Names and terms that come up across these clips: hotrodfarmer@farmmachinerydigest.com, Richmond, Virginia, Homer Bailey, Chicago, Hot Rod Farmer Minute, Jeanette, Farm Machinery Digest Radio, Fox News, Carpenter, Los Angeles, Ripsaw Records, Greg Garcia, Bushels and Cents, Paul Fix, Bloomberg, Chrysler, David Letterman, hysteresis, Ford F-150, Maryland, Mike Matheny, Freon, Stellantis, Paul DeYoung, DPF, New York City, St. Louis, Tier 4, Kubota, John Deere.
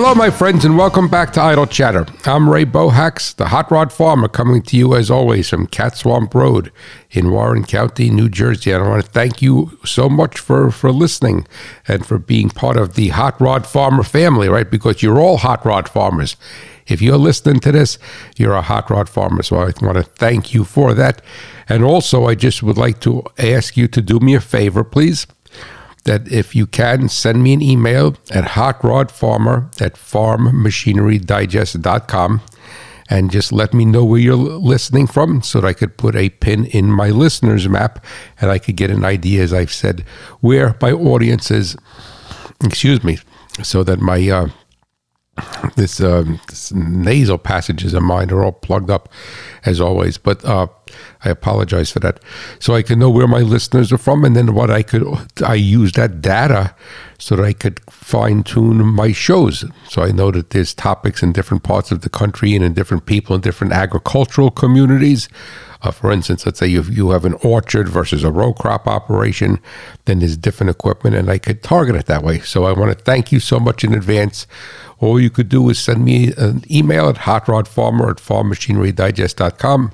Hello, my friends, and welcome back to Idle Chatter. I'm Ray Bohacks, the Hot Rod Farmer, coming to you, as always, from Cat Swamp Road in Warren County, New Jersey. And I want to thank you so much for listening and for being part of the Hot Rod Farmer family, right? Because you're all Hot Rod Farmers. If you're listening to this, you're a Hot Rod Farmer, so I want to thank you for that. And also, I just would like to ask you to do me a favor, please, that if you can, send me an email at hotrodfarmer@farmmachinerydigest.com and just let me know where you're listening from so that I could put a pin in my listeners map and I could get an idea, as I've said, where my audience is, so that my this nasal passages of mine are all plugged up, as always. But I apologize for that. So I can know where my listeners are from, and then what I use that data so that I could fine-tune my shows. So I know that there's topics in different parts of the country and in different people in different agricultural communities. For instance, let's say you have an orchard versus a row crop operation, then there's different equipment, and I could target it that way. So I want to thank you so much in advance. All you could do is send me an email at hotrodfarmer@farmmachinerydigest.com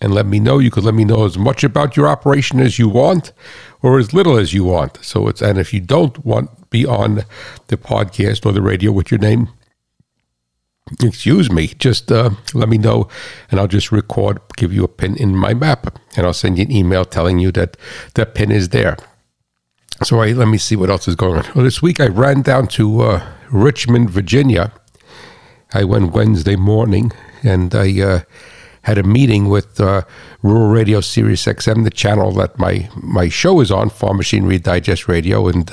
and let me know. You could let me know as much about your operation as you want or as little as you want. So it's, and if you don't want to be on the podcast or the radio with your name, just let me know, and I'll just record, give you a pin in my map, and I'll send you an email telling you that the pin is there. So let me see what else is going on. Well, this week I ran down to Richmond, Virginia. I went Wednesday morning, and I had a meeting with Rural Radio, SiriusXM, the channel that my show is on, Farm Machinery Digest Radio, and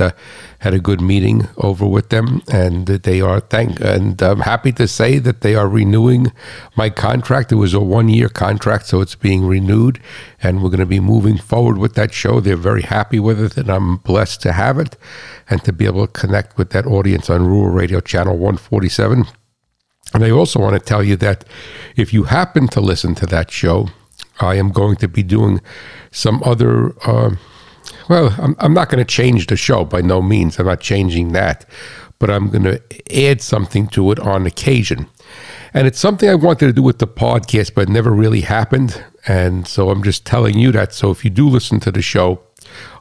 had a good meeting over with them. And they are and I'm happy to say that they are renewing my contract. It was a one-year contract, so it's being renewed, and we're going to be moving forward with that show. They're very happy with it, and I'm blessed to have it and to be able to connect with that audience on Rural Radio Channel 147. And I also want to tell you that if you happen to listen to that show, I am going to be doing some other, I'm not going to change the show by no means. I'm not changing that, but I'm going to add something to it on occasion. And it's something I wanted to do with the podcast, but it never really happened. And so I'm just telling you that. So if you do listen to the show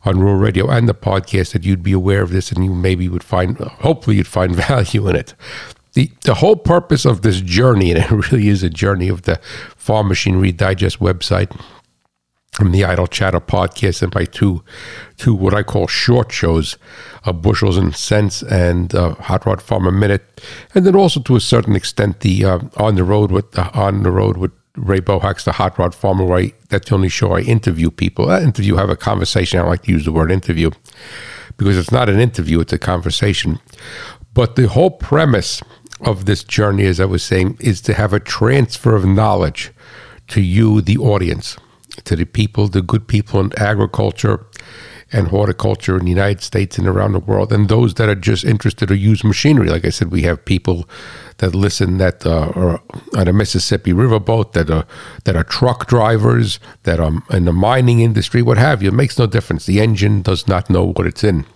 on Rural Radio and the podcast, that you'd be aware of this, and you maybe would find, hopefully you'd find value in it. The whole purpose of this journey, and it really is a journey, of the Farm Machinery Digest website and the Idle Chatter podcast and my two what I call short shows, Bushels and Cents and Hot Rod Farmer Minute, and then also to a certain extent the On the Road with Ray Bohacks, the Hot Rod Farmer, where that's the only show I interview people. Have a conversation. I don't like to use the word interview because it's not an interview, it's a conversation. But the whole premise of this journey, as I was saying, is to have a transfer of knowledge to you, the audience, to the people, the good people in agriculture and horticulture in the United States and around the world, and those that are just interested or use machinery. Like I said, we have people that listen that are on a Mississippi River boat, that are truck drivers, that are in the mining industry, what have you. It makes no difference. The engine does not know what it's in.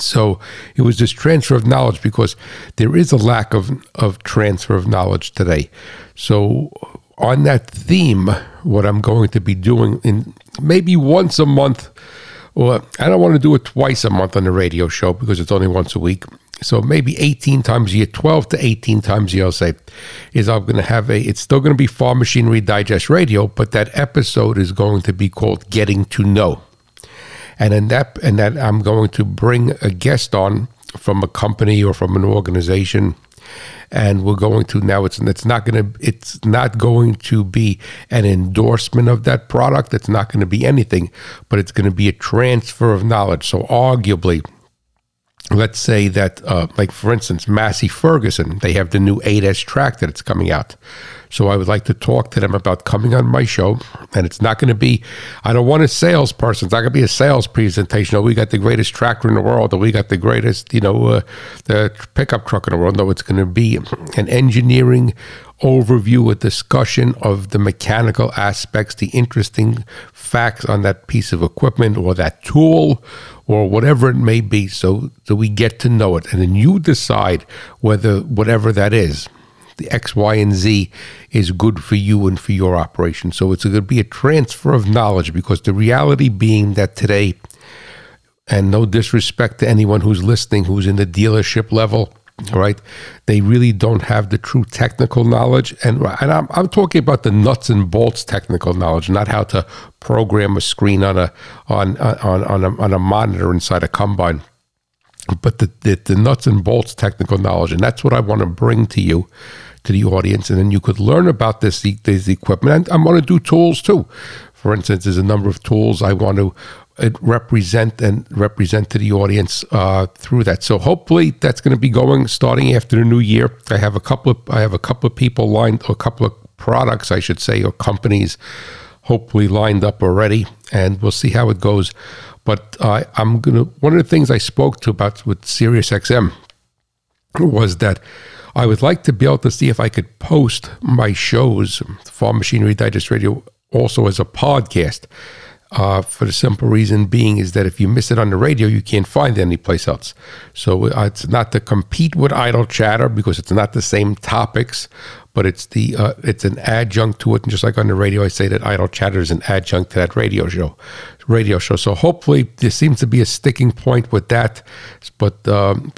So it was this transfer of knowledge, because there is a lack of transfer of knowledge today. So on that theme, what I'm going to be doing in maybe once a month, or I don't want to do it twice a month on the radio show because it's only once a week. So maybe 18 times a year, 12 to 18 times a year, I'll say, is I'm going to have it's still going to be Farm Machinery Digest Radio, but that episode is going to be called Getting to Know. And in that, I'm going to bring a guest on from a company or from an organization, and we're going to now. It's not going to be an endorsement of that product. It's not going to be anything, but it's going to be a transfer of knowledge. So arguably, let's say that, like for instance, Massey Ferguson, they have the new 8S tractor that's coming out. So I would like to talk to them about coming on my show. And it's not going to be, I don't want a salesperson. It's not going to be a sales presentation. Oh, we got the greatest tractor in the world, or we got the greatest, the pickup truck in the world. No, it's going to be an engineering overview, a discussion of the mechanical aspects, the interesting facts on that piece of equipment or that tool or whatever it may be, so that we get to know it. And then you decide whether whatever that is, the X, Y, and Z is good for you and for your operation. So it's going to be a transfer of knowledge, because the reality being that today, and no disrespect to anyone who's listening, who's in the dealership level, right? They really don't have the true technical knowledge. And I'm talking about the nuts and bolts technical knowledge, not how to program a screen on a monitor inside a combine, but the nuts and bolts technical knowledge. And that's what I want to bring to you, to the audience. And then you could learn about this equipment. And I'm going to do tools too. For instance, there's a number of tools I want to represent to the audience through that. So hopefully that's going to be going starting after the new year. I have a couple of people lined, or a couple of products, I should say, or companies, hopefully lined up already, and we'll see how it goes. But one of the things I spoke to about with SiriusXM was that I would like to be able to see if I could post my shows, Farm Machinery Digest Radio, also as a podcast. For the simple reason being is that if you miss it on the radio, you can't find it anyplace else. So it's not to compete with Idle Chatter, because it's not the same topics, but it's an adjunct to it. And just like on the radio, I say that Idle Chatter is an adjunct to that radio show. So hopefully there seems to be a sticking point with that, but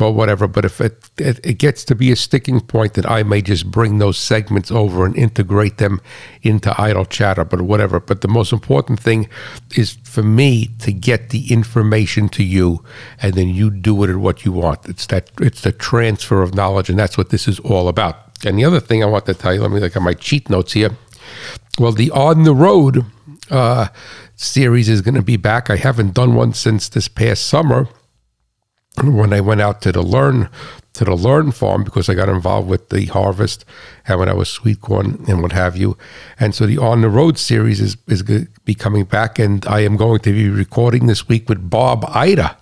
whatever. But if it gets to be a sticking point, that I may just bring those segments over and integrate them into Idle Chatter, but whatever. But the most important thing is for me to get the information to you, and then you do with it what you want. It's the transfer of knowledge, and that's what this is all about. And the other thing I want to tell you, let me look at my cheat notes here. Well, the On the Road series is going to be back. I haven't done one since this past summer when I went out to the Learn Farm, because I got involved with the harvest and when I was sweet corn and what have you. And so the On the Road series is going to be coming back, and I am going to be recording this week with Bob Ida.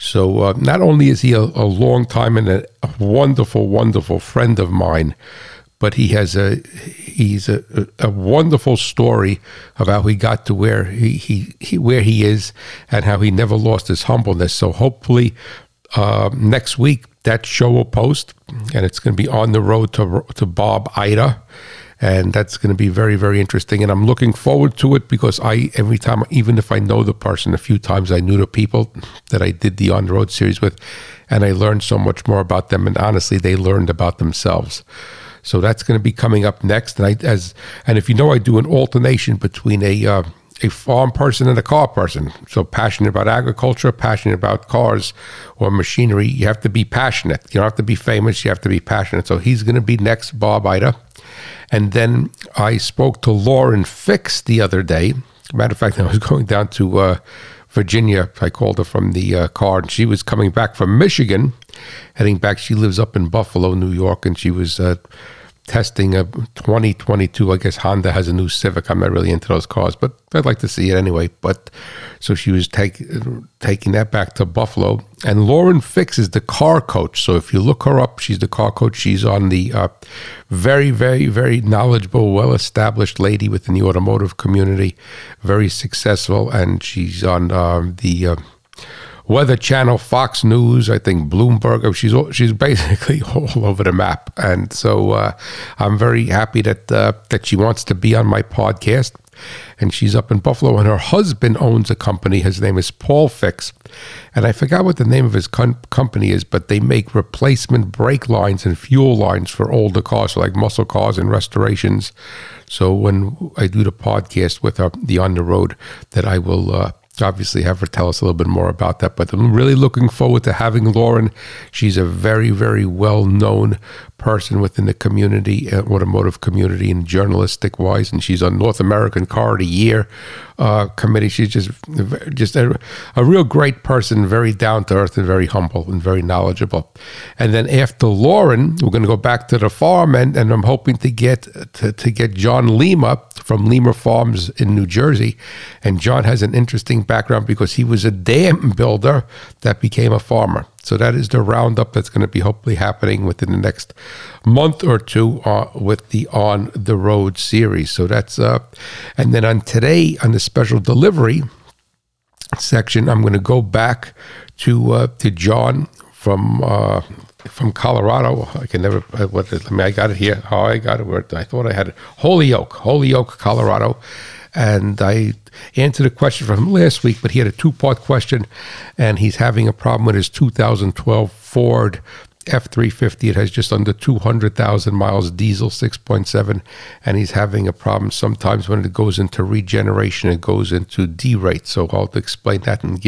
So not only is he a long time and a wonderful, wonderful friend of mine, but he has a wonderful story of how he got to where he is, and how he never lost his humbleness. So hopefully next week that show will post, and it's going to be On the Road to Bob Ida. And that's going to be very, very interesting. And I'm looking forward to it, because every time, even if I know the person, a few times I knew the people that I did the On the Road series with, and I learned so much more about them. And honestly, they learned about themselves. So that's going to be coming up next. And if you know, I do an alternation between a farm person and a car person. So passionate about agriculture, passionate about cars or machinery. You have to be passionate. You don't have to be famous. You have to be passionate. So he's going to be next, Bob Ida. And then I spoke to Lauren Fix the other day. Matter of fact, I was going down to Virginia. I called her from the car, and she was coming back from Michigan, heading back. She lives up in Buffalo, New York, and she was testing a 2022. I guess Honda has a new Civic. I'm not really into those cars, but I'd like to see it anyway. But so she was taking that back to Buffalo. And Lauren Fix is the car coach. So if you look her up, she's the car coach. She's on the very, very, very knowledgeable, well-established lady within the automotive community, very successful. And she's on the Weather Channel, Fox News, I think Bloomberg. She's basically all over the map. And so I'm very happy that she wants to be on my podcast. And she's up in Buffalo, and her husband owns a company. His name is Paul Fix. And I forgot what the name of his company is, but they make replacement brake lines and fuel lines for older cars, so like muscle cars and restorations. So when I do the podcast with her, the On the Road, that I will obviously have her tell us a little bit more about that. But I'm really looking forward to having Lauren. She's a very, very well-known person within the community, automotive community, and journalistic wise, and she's on North American Car of the Year committee. She's just a real great person, very down to earth and very humble and very knowledgeable. And then after Lauren, we're going to go back to the farm, and I'm hoping to get John Lima from Lima Farms in New Jersey. And John has an interesting background because he was a dam builder that became a farmer. So that is the roundup that's going to be hopefully happening within the next month or two with the On the Road series. So that's and then on today, on the special delivery section, I'm going to go back to John from Colorado. I can never, I got it here. Oh, I got it. I thought I had it. Holyoke, Colorado. And I answered a question from him last week, but he had a two-part question, and he's having a problem with his 2012 Ford F-350. It has just under 200,000 miles, diesel 6.7, and he's having a problem sometimes when it goes into regeneration, it goes into derate. So I'll explain that and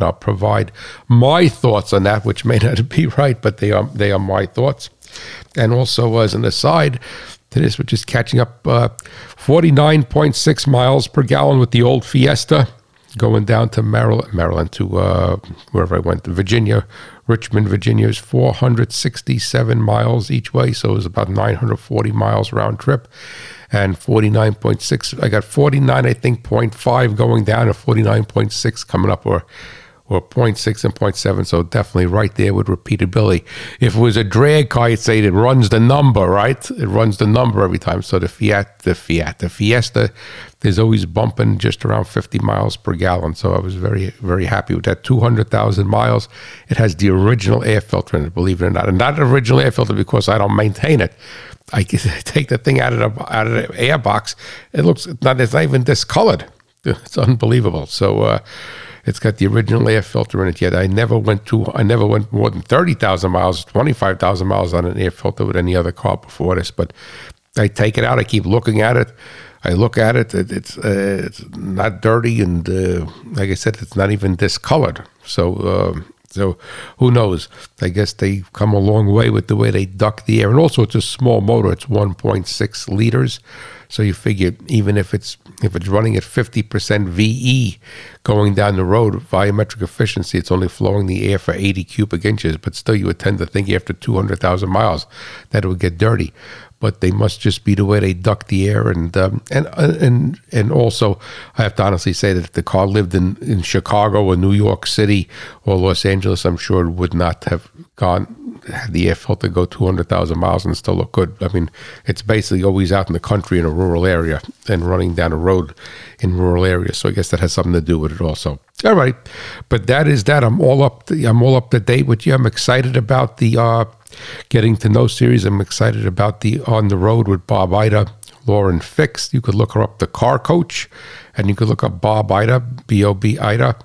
I'll provide my thoughts on that, which may not be right, but they are my thoughts. And also, as an aside to this, we're just catching up 49.6 miles per gallon with the old Fiesta, going down to Maryland to wherever I went, to Virginia. Richmond, Virginia is 467 miles each way, so it was about 940 miles round trip, and 49.6. I got 49, I think, 0.5 going down, and 49.6 coming up, or 0.6 and 0.7, so definitely right there with repeatability. If it was a drag car, you'd say it runs the number, right? It runs the number every time. So the Fiesta, there's always bumping just around 50 miles per gallon. So I was very, very happy with that. 200,000 miles. It has the original air filter in it, believe it or not. And not the original air filter because I don't maintain it. I take the thing out of the air box. It looks, it's not even discolored. It's unbelievable. So, it's got the original air filter in it. Yet I never went more than 30,000 miles, 25,000 miles on an air filter with any other car before this. But I take it out. I keep looking at it. I look at it. It's not dirty, and like I said, it's not even discolored. So. So who knows? I guess they come a long way with the way they duct the air. And also, it's a small motor. It's 1.6 liters. So you figure even if it's running at 50% VE going down the road, volumetric efficiency, it's only flowing the air for 80 cubic inches. But still, you would tend to think after 200,000 miles that it would get dirty. But they must just be the way they duct the air, and also I have to honestly say that if the car lived in Chicago or New York City or Los Angeles, I'm sure it would not have had the air filter go 200,000 miles and still look good. I mean, it's basically always out in the country in a rural area and running down a road in rural areas. So I guess that has something to do with it also. All right, but that is that. I'm all up to date with you. I'm excited about the Getting to Know series. I'm excited about the On the Road with Bob Ida, Lauren Fix. You could look her up, The Car Coach, and you could look up Bob Ida, B-O-B Ida.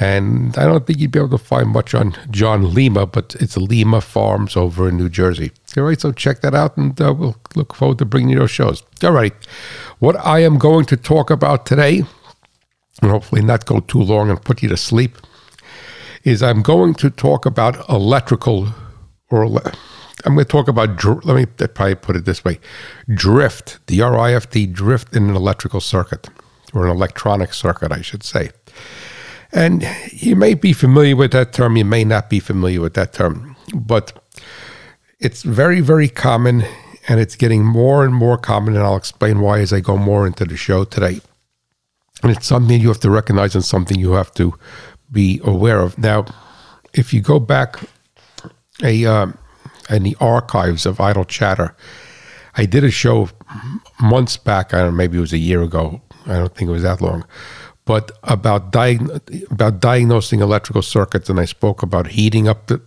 And I don't think you'd be able to find much on John Lima, but it's Lima Farms over in New Jersey. All right, so check that out, and we'll look forward to bringing you those shows. All right, what I am going to talk about today, and hopefully not go too long and put you to sleep, is I'm going to talk about electrical. I'm going to talk about, let me probably put it this way, drift, D-R-I-F-T, drift in an electrical circuit, or an electronic circuit, I should say. And you may be familiar with that term, you may not be familiar with that term, but it's very, very common, and it's getting more and more common, and I'll explain why as I go more into the show today. And it's something you have to recognize and something you have to be aware of. Now, if you go back in the archives of Idle Chatter, I did a show months back, I don't know, maybe it was a year ago, I don't think it was that long, but about diagnosing electrical circuits, and I spoke about heating up the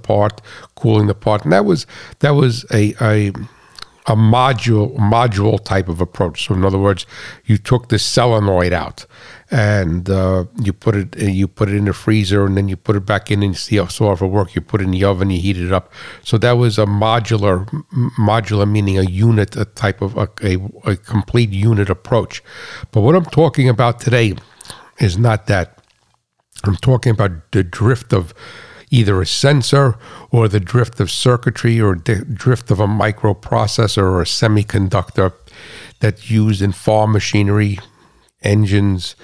part, cooling the part, and that was a module type of approach. So in other words, you took the solenoid out, and you put it in the freezer, and then you put it back in and see how saw if it worked. You put it in the oven, you heat it up. So that was a modular meaning a unit, a type of a complete unit approach. But what I'm talking about today is not that. I'm talking about the drift of either a sensor or the drift of circuitry or drift of a microprocessor or a semiconductor that's used in farm machinery, engines,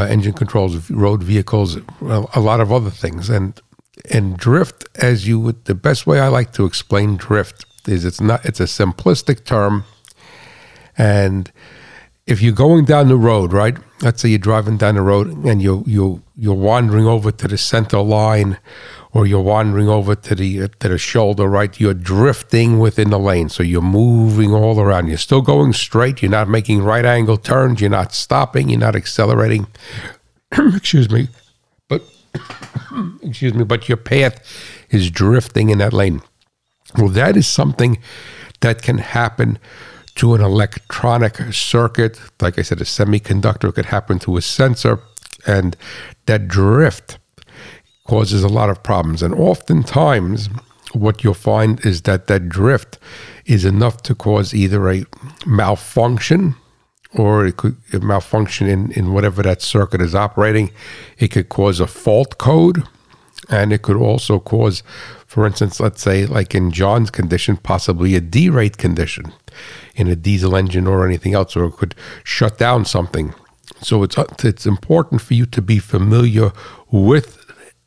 engine controls, road vehicles, a lot of other things. And drift, the best way I like to explain drift is it's a simplistic term, and if you're going down the road, right? Let's say you're driving down the road and you're wandering over to the center line, or you're wandering over to the shoulder, right? You're drifting within the lane, so you're moving all around. You're still going straight. You're not making right angle turns. You're not stopping. You're not accelerating. But your path is drifting in that lane. Well, that is something that can happen to an electronic circuit. Like I said, a semiconductor could happen to a sensor, and that drift causes a lot of problems. And oftentimes, what you'll find is that drift is enough to cause either a malfunction, or it could malfunction in whatever that circuit is operating. It could cause a fault code, and it could also cause, for instance, let's say like in John's condition, possibly a derate condition in a diesel engine or anything else, or it could shut down something. So it's important for you to be familiar with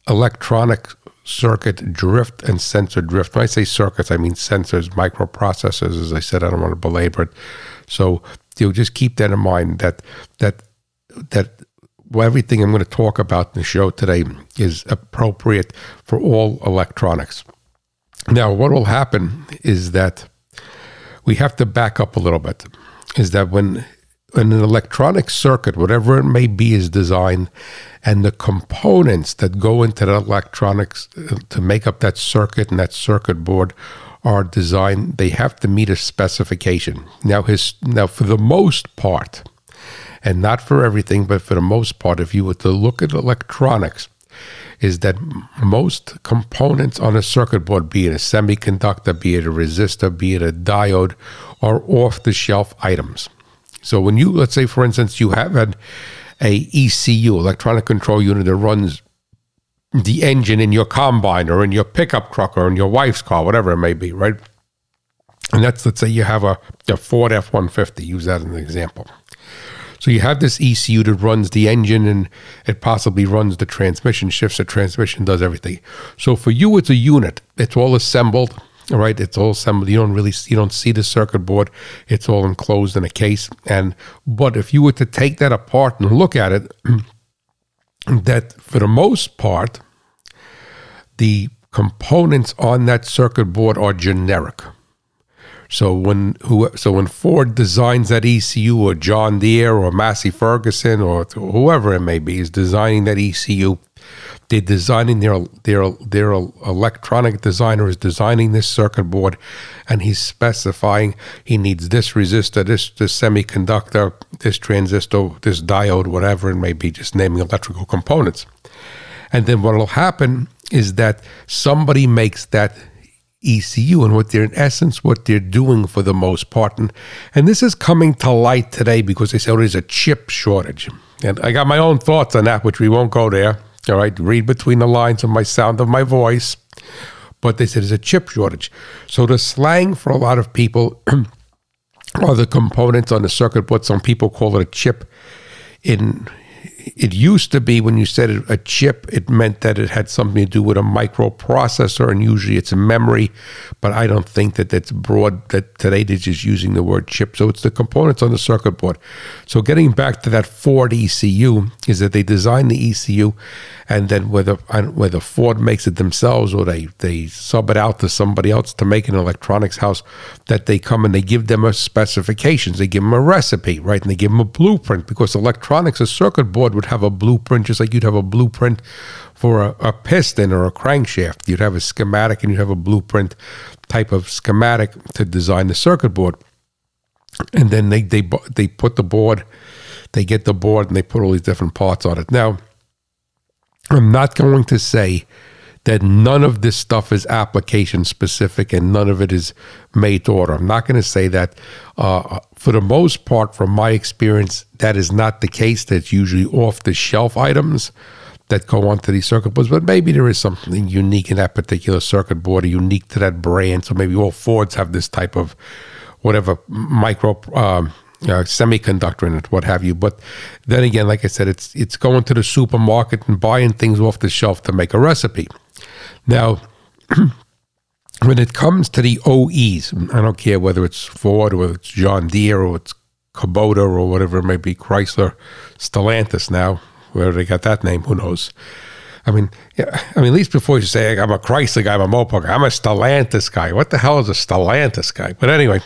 electronic circuit drift and sensor drift. When I say circuits, I mean sensors, microprocessors. As I said, I don't want to belabor it. So you just keep that in mind, that everything I'm going to talk about in the show today is appropriate for all electronics. Now, what will happen is that we have to back up a little bit, is that when an electronic circuit, whatever it may be, is designed, and the components that go into the electronics to make up that circuit and that circuit board are designed, they have to meet a specification. Now, for the most part, and not for everything, but for the most part, if you were to look at electronics, is that most components on a circuit board, be it a semiconductor, be it a resistor, be it a diode, are off-the-shelf items. So when you, let's say, for instance, you have an ECU, electronic control unit, that runs the engine in your combine or in your pickup truck or in your wife's car, whatever it may be, right? And that's, let's say you have a Ford F-150, use that as an example. So you have this ECU that runs the engine, and it possibly runs the transmission, shifts the transmission, does everything. So for you, it's a unit. It's all assembled, right? It's all assembled. You don't see the circuit board. It's all enclosed in a case. But if you were to take that apart and look at it, that for the most part, the components on that circuit board are generic. So when Ford designs that ECU, or John Deere or Massey Ferguson or whoever it may be is designing that ECU, they're designing their electronic designer is designing this circuit board, and he's specifying he needs this resistor, this semiconductor, this transistor, this diode, whatever it may be, just naming electrical components. And then what will happen is that somebody makes that ECU, and what they're doing for the most part. And this is coming to light today because they say, there's a chip shortage. And I got my own thoughts on that, which we won't go there. All right, read between the lines of my sound of my voice. But they said there's a chip shortage. So the slang for a lot of people are the components on the circuit board. Some people call it a chip. It used to be when you said a chip, it meant that it had something to do with a microprocessor, and usually it's memory, but I don't think that that's broad, that today they're just using the word chip. So it's the components on the circuit board. So getting back to that Ford ECU, is that they design the ECU, and then whether Ford makes it themselves or they sub it out to somebody else to make an electronics house, that they come and they give them a specifications, they give them a recipe, right? And they give them a blueprint, because electronics, a circuit board would have a blueprint, just like you'd have a blueprint for a piston or a crankshaft. You'd have a schematic, and you'd have a blueprint type of schematic to design the circuit board. And then they put the board, they get the board, and they put all these different parts on it. Now, I'm not going to say that none of this stuff is application specific and none of it is made to order. I'm not going to say that. For the most part, from my experience, that is not the case. That's usually off-the-shelf items that go onto these circuit boards, but maybe there is something unique in that particular circuit board, or unique to that brand. So maybe all Fords have this type of whatever semiconductor in it, what have you. But then again, like I said, it's going to the supermarket and buying things off the shelf to make a recipe. Now, when it comes to the OEs, I don't care whether it's Ford or it's John Deere or it's Kubota or whatever it may be, Chrysler, Stellantis now, where they got that name, who knows? I mean, yeah, I mean, at least before you say, I'm a Chrysler guy, I'm a Mopac guy, I'm a Stellantis guy. What the hell is a Stellantis guy? But anyway,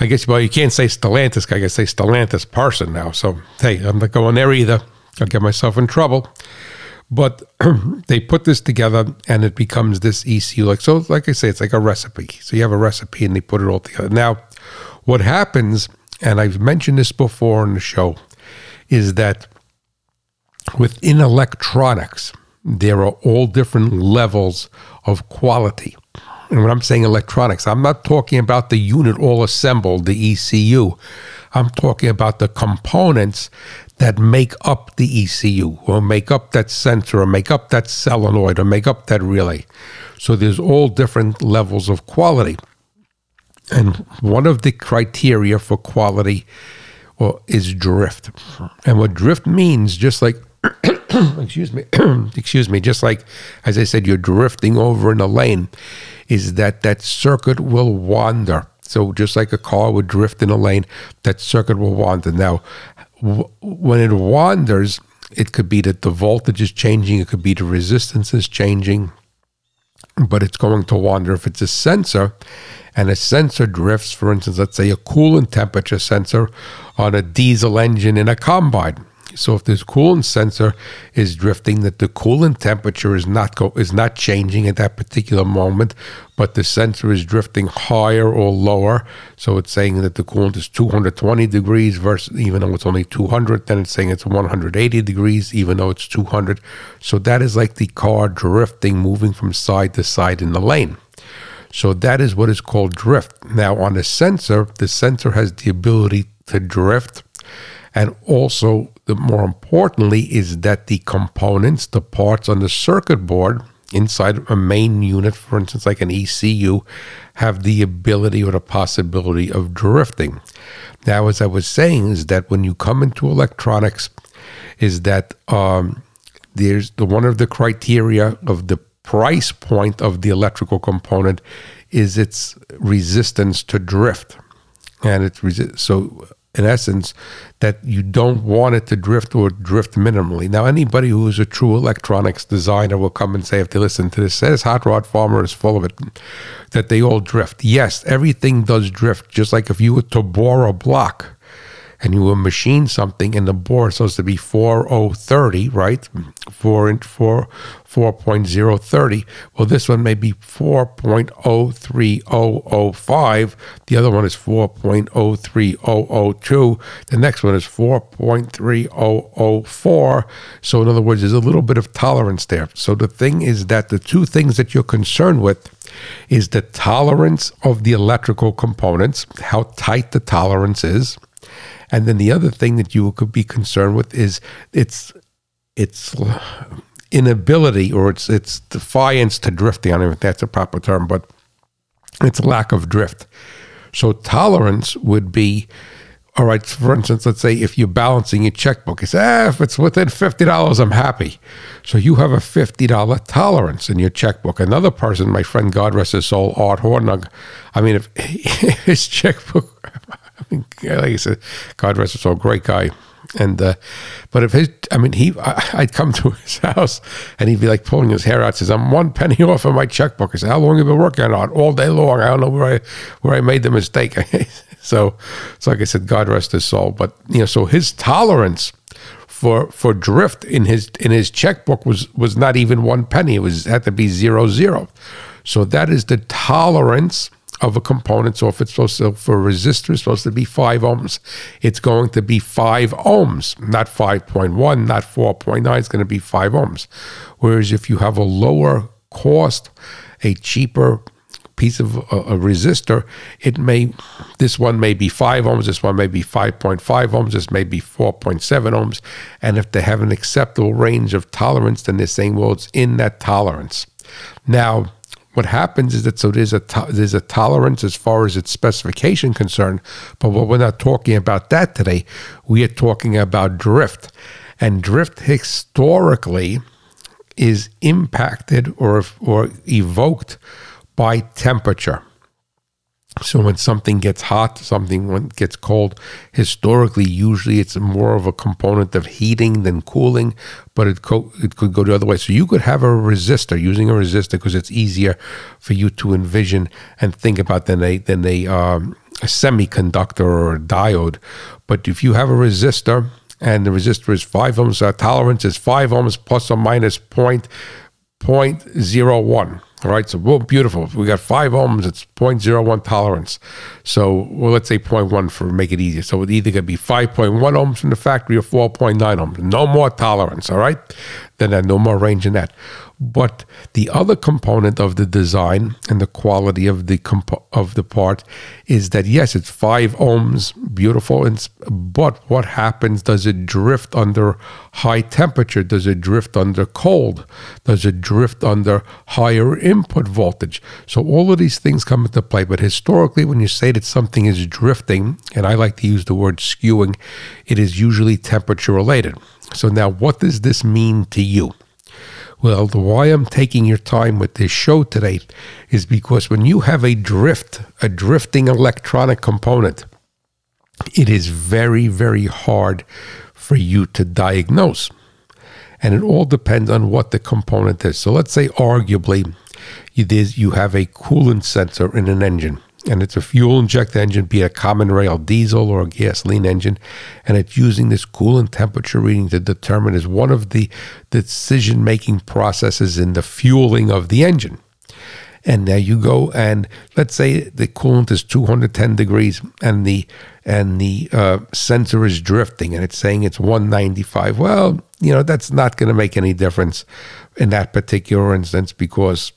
I guess, well, you can't say Stellantis guy, I can say Stellantis person now. So, hey, I'm not going there either. I'll get myself in trouble. But they put this together and it becomes this ECU. Like I say, it's like a recipe. So you have a recipe and they put it all together. Now, what happens, and I've mentioned this before on the show, is that within electronics, there are all different levels of quality. And when I'm saying electronics, I'm not talking about the unit all assembled, the ECU. I'm talking about the components that make up the ECU, or make up that sensor, or make up that solenoid, or make up that relay. So there's all different levels of quality. And one of the criteria for quality is drift. And what drift means, just like, excuse me, just like, as I said, you're drifting over in a lane, is that that circuit will wander. So just like a car would drift in a lane, that circuit will wander. Now, when it wanders, it could be that the voltage is changing, it could be the resistance is changing, but it's going to wander. If it's a sensor, and a sensor drifts, for instance, let's say a coolant temperature sensor on a diesel engine in a combine. So if this coolant sensor is drifting, that the coolant temperature is not changing at that particular moment, but the sensor is drifting higher or lower. So it's saying that the coolant is 220 degrees versus, even though it's only 200, then it's saying it's 180 degrees, even though it's 200. So that is like the car drifting, moving from side to side in the lane. So that is what is called drift. Now on the sensor has the ability to drift. And also, the more importantly, is that the components, the parts on the circuit board inside a main unit, for instance, like an ECU, have the ability or the possibility of drifting. Now, as I was saying, is that when you come into electronics, is that there's one of the criteria of the price point of the electrical component is its resistance to drift, and so. In essence, that you don't want it to drift or drift minimally. Now, anybody who is a true electronics designer will come and say, if they listen to this, says Hot Rod Farmer is full of it, that they all drift. Yes, everything does drift, just like if you were to bore a block and you were machine something and the bore is supposed to be 4030, right? 4.030. Well, this one may be 4.03005. The other one is 4.03002. The next one is 4.3004. So in other words, there's a little bit of tolerance there. So the thing is that the two things that you're concerned with is the tolerance of the electrical components, how tight the tolerance is. And then the other thing that you could be concerned with is its inability or its defiance to drifting. I don't know if that's a proper term, but it's lack of drift. So tolerance would be, all right, for instance, let's say if you're balancing your checkbook, you say, if it's within $50, I'm happy. So you have a $50 tolerance in your checkbook. Another person, my friend, God rest his soul, Art Hornung, I mean, if his checkbook... like I said, God rest his soul, great guy. And, but if his, I mean, I'd come to his house and he'd be like pulling his hair out, says, I'm one penny off of my checkbook. I said, how long have you been working on it? All day long. I don't know where I made the mistake. So like I said, God rest his soul. But, you know, so his tolerance for drift in his checkbook was not even one penny. It had to be 0. So that is the tolerance of a component. So if it's supposed to, for a resistor, it's supposed to be 5 ohms. It's going to be 5 ohms, not 5.1, not 4.9. It's going to be 5 ohms. Whereas if you have a lower cost, a cheaper piece of a resistor, this one may be 5 ohms, this one may be 5.5 ohms, this may be 4.7 ohms. And if they have an acceptable range of tolerance, then they're saying, well, it's in that tolerance. Now, what happens is that there's a tolerance as far as its specification concerned, but we're not talking about that today. We are talking about drift. And drift historically is impacted or evoked by temperature. So when something gets hot, something gets cold, historically, usually it's more of a component of heating than cooling, but it could go the other way. So you could have a resistor, using a resistor, because it's easier for you to envision and think about than a semiconductor or a diode. But if you have a resistor, and the resistor is 5 ohms, our tolerance is 5 ohms plus or minus 0.01. All right, so well, beautiful. We got 5 ohms, it's 0.01 tolerance. So well, let's say 0.1 for make it easier. So it either could be 5.1 ohms from the factory or 4.9 ohms. No more tolerance, all right? Then there's no more range in that. But the other component of the design and the quality of the part is that, yes, it's 5 ohms, beautiful, but what happens? Does it drift under high temperature? Does it drift under cold? Does it drift under higher input voltage? So all of these things come into play. But historically, when you say that something is drifting, and I like to use the word skewing, it is usually temperature related. So now what does this mean to you? Well, why I'm taking your time with this show today is because when you have a drifting electronic component, it is very, very hard for you to diagnose. And it all depends on what the component is. So let's say arguably you have a coolant sensor in an engine, and it's a fuel inject engine, be it a common rail diesel or a gasoline engine, and it's using this coolant temperature reading to determine is one of the decision-making processes in the fueling of the engine. And now you go and let's say the coolant is 210 degrees and the sensor is drifting and it's saying it's 195. Well, you know, that's not going to make any difference in that particular instance because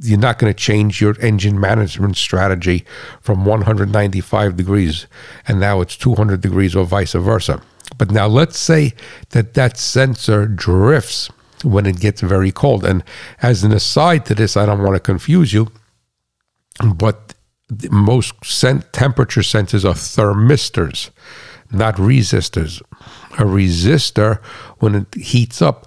you're not going to change your engine management strategy from 195 degrees and now it's 200 degrees or vice versa. But now let's say that sensor drifts when it gets very cold. And as an aside to this, I don't want to confuse you, but most temperature sensors are thermistors, not resistors. A resistor, when it heats up,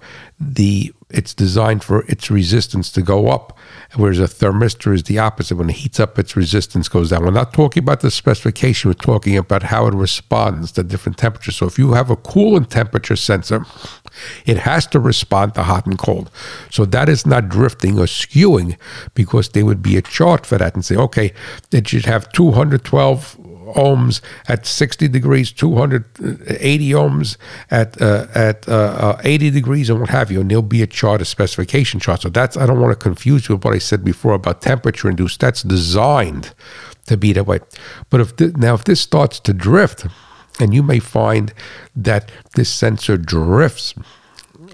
it's designed for its resistance to go up, whereas a thermistor is the opposite. When it heats up, its resistance goes down. We're not talking about the specification. We're talking about how it responds to different temperatures. So if you have a coolant temperature sensor, it has to respond to hot and cold. So that is not drifting or skewing because there would be a chart for that and say, okay, it should have 212 ohms at 60 degrees, 280 ohms at 80 degrees, and what have you. And there'll be a chart, a specification chart. So that's, I don't want to confuse you with what I said before about temperature-induced. That's designed to be that way. But if this starts to drift, and you may find that this sensor drifts,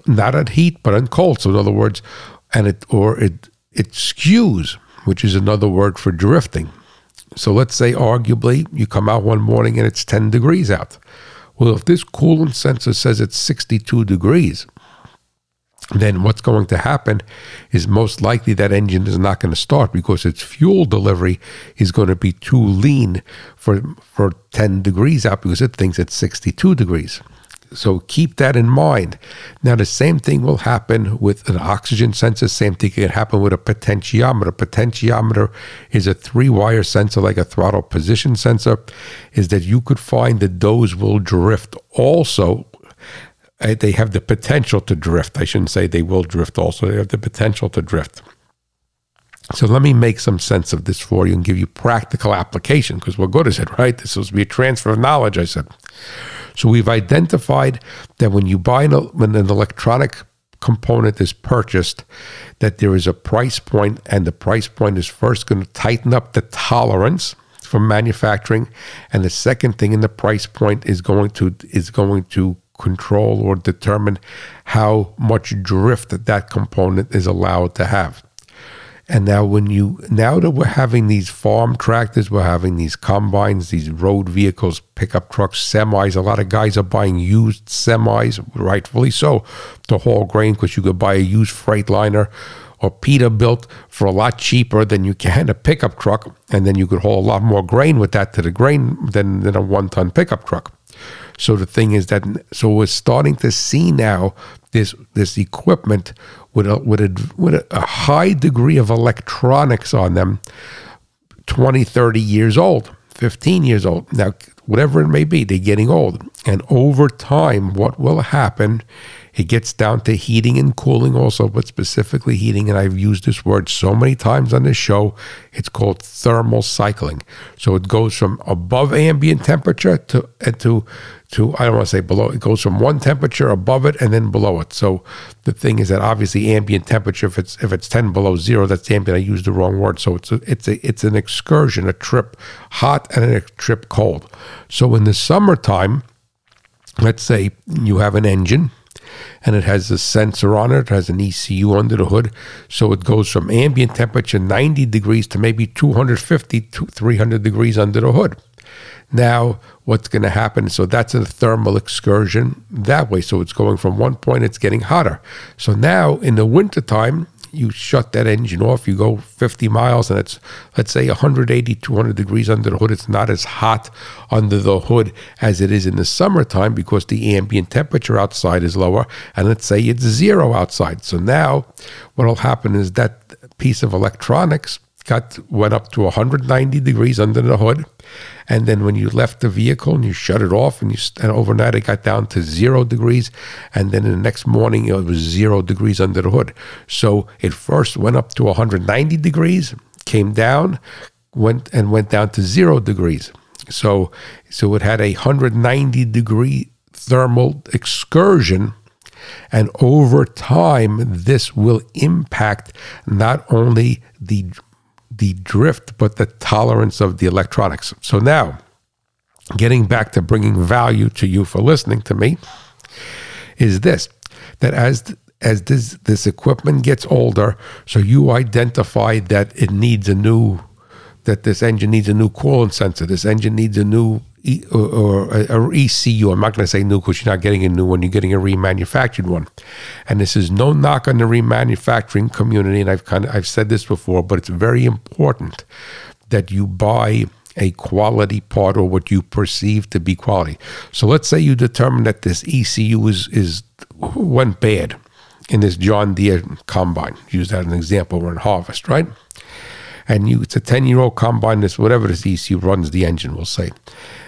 not at heat, but on cold. So in other words, it skews, which is another word for drifting. So let's say, arguably, you come out one morning and it's 10 degrees out. Well, if this coolant sensor says it's 62 degrees, then what's going to happen is most likely that engine is not going to start because its fuel delivery is going to be too lean for 10 degrees out because it thinks it's 62 degrees. So keep that in mind. Now, the same thing will happen with an oxygen sensor. Same thing can happen with a potentiometer. Potentiometer is a 3-wire sensor, like a throttle position sensor, is that you could find that those will drift also. They have the potential to drift. I shouldn't say they will drift also. They have the potential to drift. So let me make some sense of this for you and give you practical application, because what good is it, right? This will be a transfer of knowledge, I said. So we've identified that when you buy when an electronic component is purchased, that there is a price point, and the price point is first going to tighten up the tolerance for manufacturing, and the second thing in the price point is going to control or determine how much drift that component is allowed to have. And now that we're having these farm tractors, we're having these combines, these road vehicles, pickup trucks, semis, a lot of guys are buying used semis, rightfully so, to haul grain, because you could buy a used Freightliner or Peterbilt for a lot cheaper than you can a pickup truck, and then you could haul a lot more grain with that to the grain than a one-ton pickup truck. So the thing is that, so we're starting to see now this equipment with a high degree of electronics on them 20, 30 years old, 15 years old. Now, whatever it may be, they're getting old. And over time, what will happen, it gets down to heating and cooling also, but specifically heating. And I've used this word so many times on this show. It's called thermal cycling. So it goes from above ambient temperature to I don't want to say below. It goes from one temperature above it and then below it. So the thing is that obviously ambient temperature, if it's 10 below zero, that's ambient. I used the wrong word. So it's an excursion, a trip hot and a trip cold. So in the summertime, let's say you have an engine and it has a sensor on it. It has an ECU under the hood. So it goes from ambient temperature 90 degrees to maybe 250 to 300 degrees under the hood. Now, what's going to happen? So that's a thermal excursion that way. So it's going from one point, it's getting hotter. So now in the wintertime, you shut that engine off, you go 50 miles, and it's, let's say, 180, 200 degrees under the hood. It's not as hot under the hood as it is in the summertime because the ambient temperature outside is lower, and let's say it's zero outside. So now what will happen is that piece of electronics went up to 190 degrees under the hood, and then when you left the vehicle and you shut it off and overnight it got down to 0 degrees, and then the next morning it was 0 degrees under the hood. So it first went up to 190 degrees, came down, went down to 0 degrees. So it had a 190 degree thermal excursion. And over time, this will impact not only the drift, but the tolerance of the electronics. So now, getting back to bringing value to you for listening to me, is this, that as this equipment gets older, so you identify that it needs that this engine needs a new coolant sensor, this engine needs a new or ECU. I'm not going to say new because you're not getting a new one, you're getting a remanufactured one. And this is no knock on the remanufacturing community, and I've said this before, but it's very important that you buy a quality part or what you perceive to be quality. So let's say you determine that this ECU went bad in this John Deere combine. Use that as an example. We're in harvest, right? And it's a 10-year-old combine, whatever this ECU runs the engine, we'll say.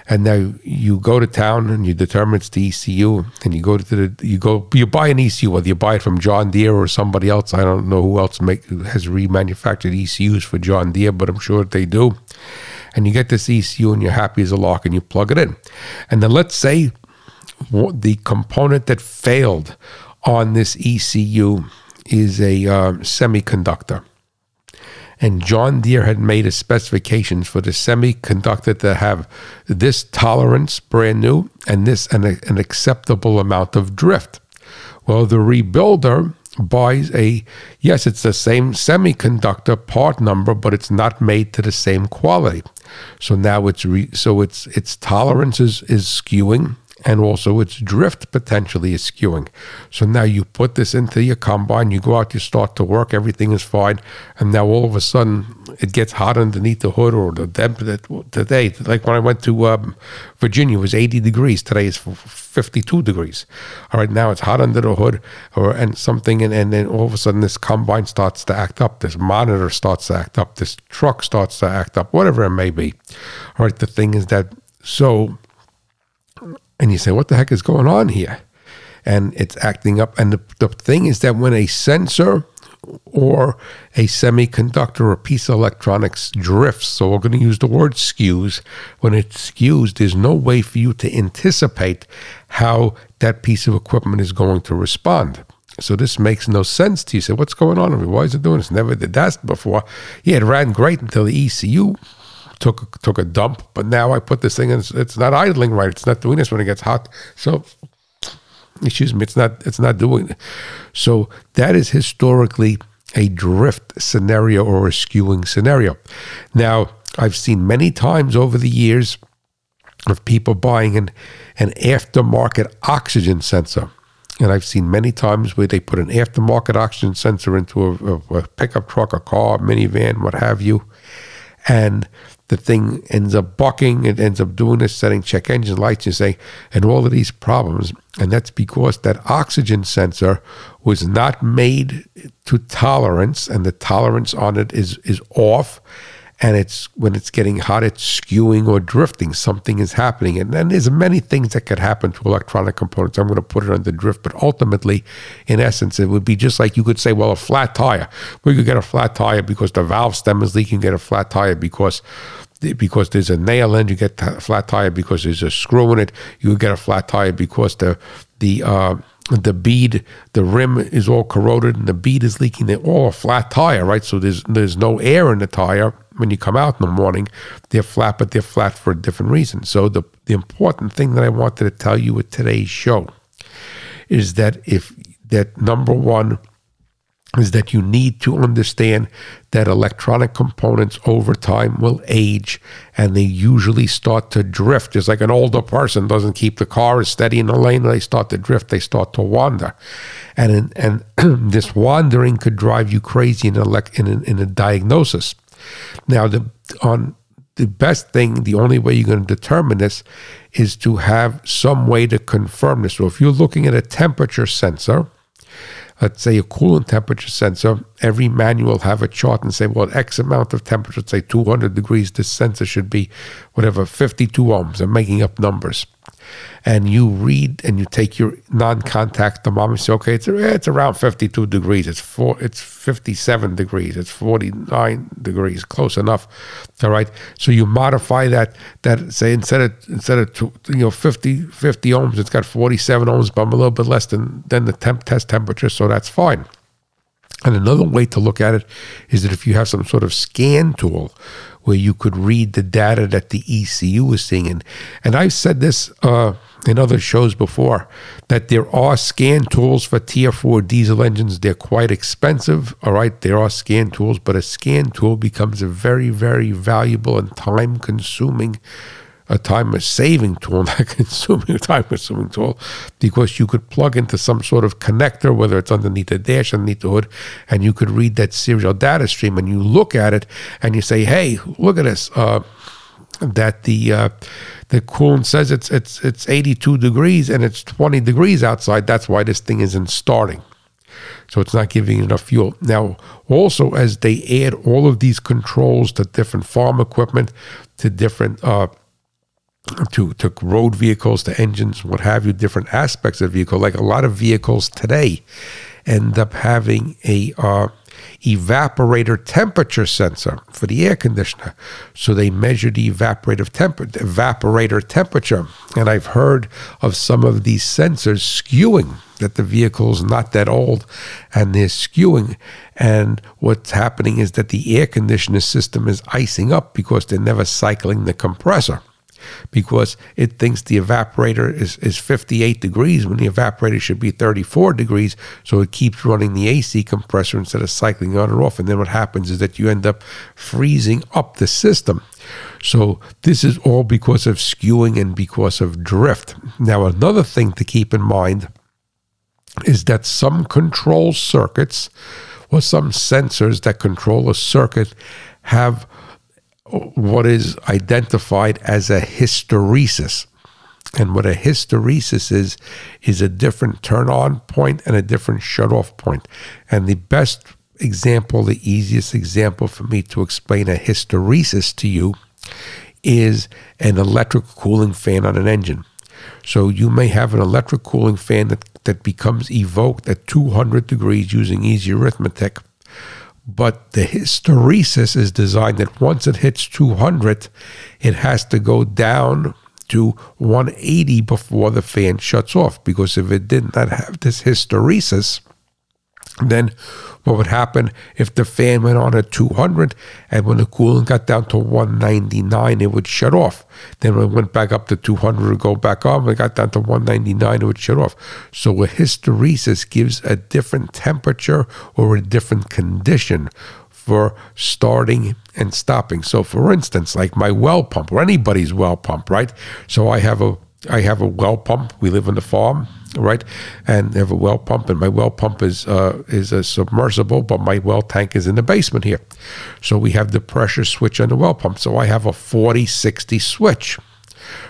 And now you go to town and you determine it's the ECU, and you buy an ECU, whether you buy it from John Deere or somebody else. I don't know who else has remanufactured ECUs for John Deere, but I'm sure they do. And you get this ECU and you're happy as a lark and you plug it in. And then let's say the component that failed on this ECU is a semiconductor. And John Deere had made a specifications for the semiconductor to have this tolerance, brand new, and this an acceptable amount of drift. Well, the rebuilder buys it's the same semiconductor part number, but it's not made to the same quality. So now its tolerance is skewing, and also its drift potentially is skewing. So now you put this into your combine, you go out, you start to work, everything is fine, and now all of a sudden it gets hot underneath the hood or the damp. Today, like when I went to Virginia, it was 80 degrees. Today is 52 degrees. All right, now it's hot under the hood and something, and then all of a sudden this combine starts to act up, this monitor starts to act up, this truck starts to act up, whatever it may be. All right, the thing is that and you say, what the heck is going on here? And it's acting up. And the thing is that when a sensor or a semiconductor or a piece of electronics drifts, so we're going to use the word skews, when it skews, there's no way for you to anticipate how that piece of equipment is going to respond. So this makes no sense to you. You say, what's going on? Why is it doing this? Never did that before. Yeah, it ran great until the ECU took a dump, but now I put this thing in, it's not idling right, it's not doing this when it gets hot, so it's not doing it. So that is historically a drift scenario or a skewing scenario. Now I've seen many times over the years of people buying an aftermarket oxygen sensor. And I've seen many times where they put an aftermarket oxygen sensor into a pickup truck, a car, minivan, what have you, and the thing ends up bucking, it ends up doing this, setting check engine lights, you say, and all of these problems. And that's because that oxygen sensor was not made to tolerance, and the tolerance on it is off, and it's when it's getting hot, it's skewing or drifting. Something is happening. And then there's many things that could happen to electronic components. I'm going to put it under drift, but ultimately, in essence, it would be just like you could say, well, a flat tire. Well, you get a flat tire because the valve stem is leaking. You get a flat tire because there's a nail end. You get a flat tire because there's a screw in it. You get a flat tire because the bead, the rim is all corroded and the bead is leaking. They're all a flat tire, right? So there's no air in the tire. When you come out in the morning, they're flat, but they're flat for a different reason. So the important thing that I wanted to tell you with today's show is that number one is that you need to understand that electronic components over time will age, and they usually start to drift. Just like an older person doesn't keep the car steady in the lane, they start to drift, they start to wander. And this wandering could drive you crazy in a diagnosis. Now, the best thing, the only way you're going to determine this is to have some way to confirm this. So if you're looking at a temperature sensor, let's say a coolant temperature sensor, every manual have a chart and say, well, X amount of temperature, say 200 degrees, this sensor should be whatever, 52 ohms. I'm making up numbers. And you read and you take your non-contact thermometer and say, okay, it's around 52 degrees, it's 57 degrees, it's 49 degrees, close enough. All right. So you modify that say instead of 50 ohms, it's got 47 ohms, but I'm a little bit less than the test temperature, so that's fine. And another way to look at it is that if you have some sort of scan tool where you could read the data that the ECU is seeing. And I've said this in other shows before, that there are scan tools for Tier 4 diesel engines. They're quite expensive, all right? There are scan tools, but a scan tool becomes a very, very valuable and time-consuming a time-consuming tool, because you could plug into some sort of connector, whether it's underneath the dash, underneath the hood, and you could read that serial data stream, and you look at it, and you say, hey, look at this, that the coolant says it's 82 degrees, and it's 20 degrees outside, that's why this thing isn't starting. So it's not giving enough fuel. Now, also, as they add all of these controls to different farm equipment, to different to road vehicles, to engines, what have you, different aspects of the vehicle. Like a lot of vehicles today end up having a evaporator temperature sensor for the air conditioner. So they measure the evaporator temperature. And I've heard of some of these sensors skewing, that the vehicle's not that old and they're skewing. And what's happening is that the air conditioner system is icing up because they're never cycling the compressor, because it thinks the evaporator is 58 degrees when the evaporator should be 34 degrees, so it keeps running the AC compressor instead of cycling on or off. And then what happens is that you end up freezing up the system. So this is all because of skewing and because of drift. Now, another thing to keep in mind is that some control circuits or some sensors that control a circuit have what is identified as a hysteresis. And what a hysteresis is a different turn-on point and a different shut-off point. And the best example, the easiest example for me to explain a hysteresis to you is an electric cooling fan on an engine. So you may have an electric cooling fan that becomes evoked at 200 degrees using easy arithmetic. But the hysteresis is designed that once it hits 200, it has to go down to 180 before the fan shuts off. Because if it did not have this hysteresis, then what would happen if the fan went on at 200 and when the coolant got down to 199, it would shut off. Then when it went back up to 200, it would go back on. When it got down to 199, it would shut off. So a hysteresis gives a different temperature or a different condition for starting and stopping. So for instance, like my well pump or anybody's well pump, right? So I have a well pump. We live on the farm, right? And I have a well pump, and my well pump is a submersible, but my well tank is in the basement here. So we have the pressure switch on the well pump. So I have a 40-60 switch.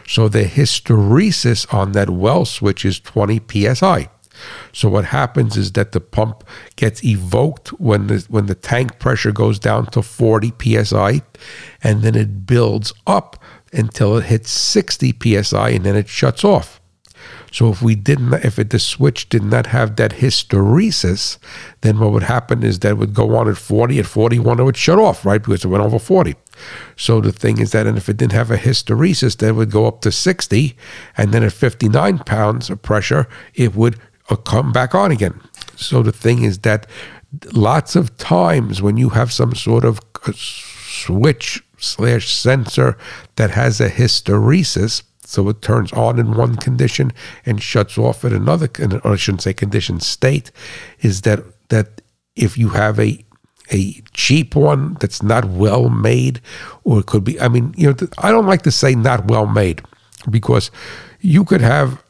So the hysteresis on that well switch is 20 PSI. So what happens is that the pump gets evoked when the tank pressure goes down to 40 PSI, and then it builds up until it hits 60 PSI, and then it shuts off. So if the switch did not have that hysteresis, then what would happen is that it would go on at 40, at 41, it would shut off, right? Because it went over 40. So the thing is that, and if it didn't have a hysteresis, then it would go up to 60, and then at 59 pounds of pressure, it would come back on again. So the thing is that lots of times when you have some sort of switch/sensor that has a hysteresis, so it turns on in one condition and shuts off at another, or I shouldn't say condition, state, is that if you have a cheap one that's not well made, or it could be, I don't like to say not well made, because you could have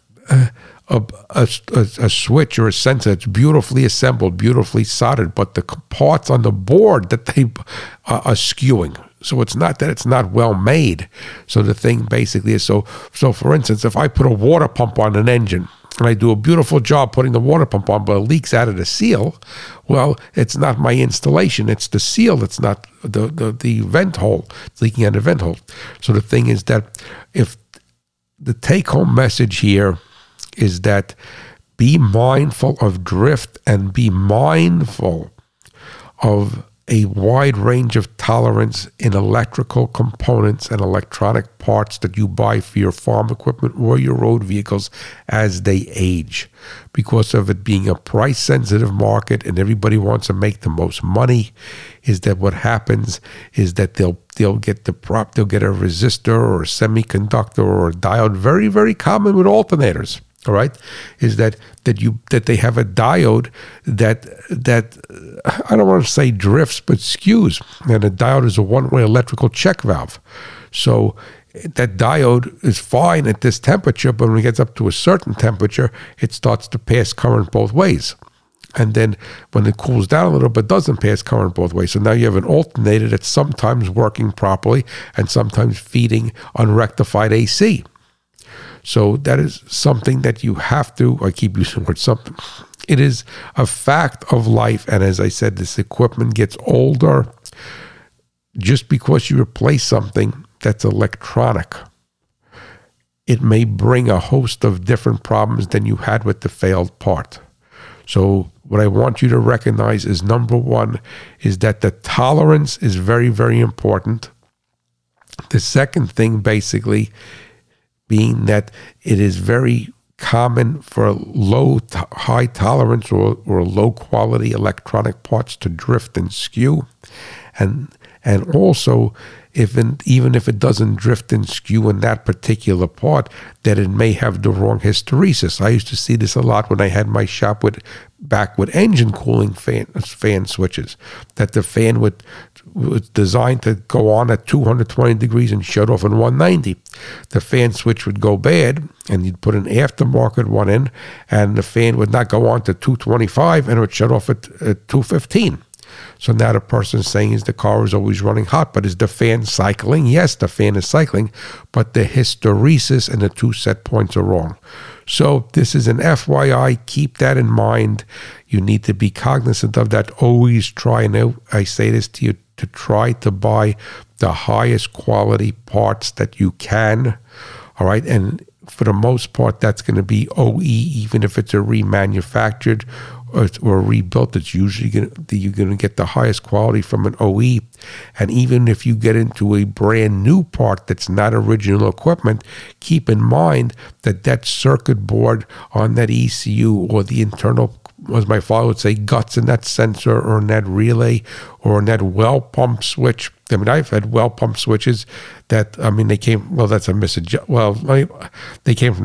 a switch or a sensor that's beautifully assembled, beautifully soldered, but the parts on the board that they are skewing. So it's not that it's not well made. So the thing basically is, so for instance, if I put a water pump on an engine, and I do a beautiful job putting the water pump on, but it leaks out of the seal, well, it's not my installation. It's the seal that's not the vent hole. It's leaking out of the vent hole. So the thing is that if the take-home message here is that be mindful of drift and be mindful of a wide range of tolerance in electrical components and electronic parts that you buy for your farm equipment or your road vehicles as they age. Because of it being a price-sensitive market and everybody wants to make the most money, is that what happens is that they'll get a resistor or a semiconductor or a diode, very, very common with alternators. All right, is that they have a diode that I don't want to say drifts, but skews, and a diode is a one-way electrical check valve. So that diode is fine at this temperature, but when it gets up to a certain temperature, it starts to pass current both ways. And then when it cools down a little bit, doesn't pass current both ways. So now you have an alternator that's sometimes working properly and sometimes feeding unrectified AC. So that is something that you have to, I keep using the word something, it is a fact of life. And as I said, this equipment gets older. Just because you replace something that's electronic, it may bring a host of different problems than you had with the failed part. So what I want you to recognize is, number one, is that the tolerance is very, very important. The second thing basically being that it is very common for high tolerance or low quality electronic parts to drift and skew, and also even if it doesn't drift and skew in that particular part, that it may have the wrong hysteresis. I used to see this a lot when I had my shop with engine cooling fan switches, that the fan was designed to go on at 220 degrees and shut off at 190. The fan switch would go bad, and you'd put an aftermarket one in, and the fan would not go on to 225, and it would shut off at 215. So now the person is saying is the car is always running hot, but is the fan cycling? Yes, the fan is cycling, but the hysteresis and the two set points are wrong. So this is an FYI. Keep that in mind. You need to be cognizant of that. Always try, and I say this to you, to try to buy the highest quality parts that you can, all right? And for the most part, that's going to be OE, even if it's a remanufactured or rebuilt. It's usually you're going to get the highest quality from an OE. And even if you get into a brand new part that's not original equipment, keep in mind that circuit board on that ECU, or the internal, as my father would say, guts in that sensor or in that relay or in that well pump switch. I mean, I've had well pump switches they came from the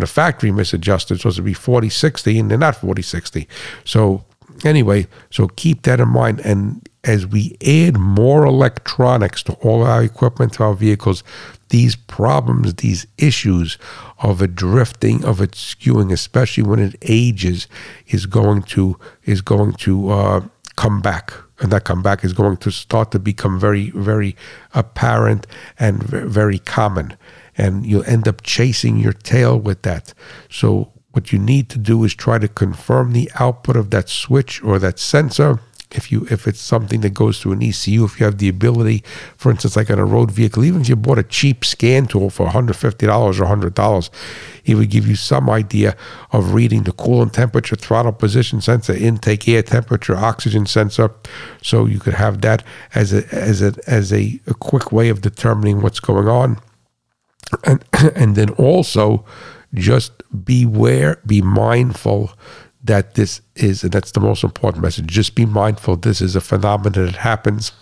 factory misadjusted. It's supposed to be 40/60, and they're not 40/60. So anyway, so keep that in mind. And as we add more electronics to all our equipment, to our vehicles, these problems, these issues of a drifting, of it skewing, especially when it ages, is going to come back. And that comeback is going to start to become very, very apparent and very common. And you'll end up chasing your tail with that. So What you need to do is try to confirm the output of that switch or that sensor. If it's something that goes through an ECU, if you have the ability, for instance, like on a road vehicle, even if you bought a cheap scan tool for $150 or $100, it would give you some idea of reading the coolant temperature, throttle position sensor, intake air temperature, oxygen sensor. So you could have that as a quick way of determining what's going on. And then also just beware, be mindful that this is, and that's the most important message, just be mindful this is a phenomenon that happens.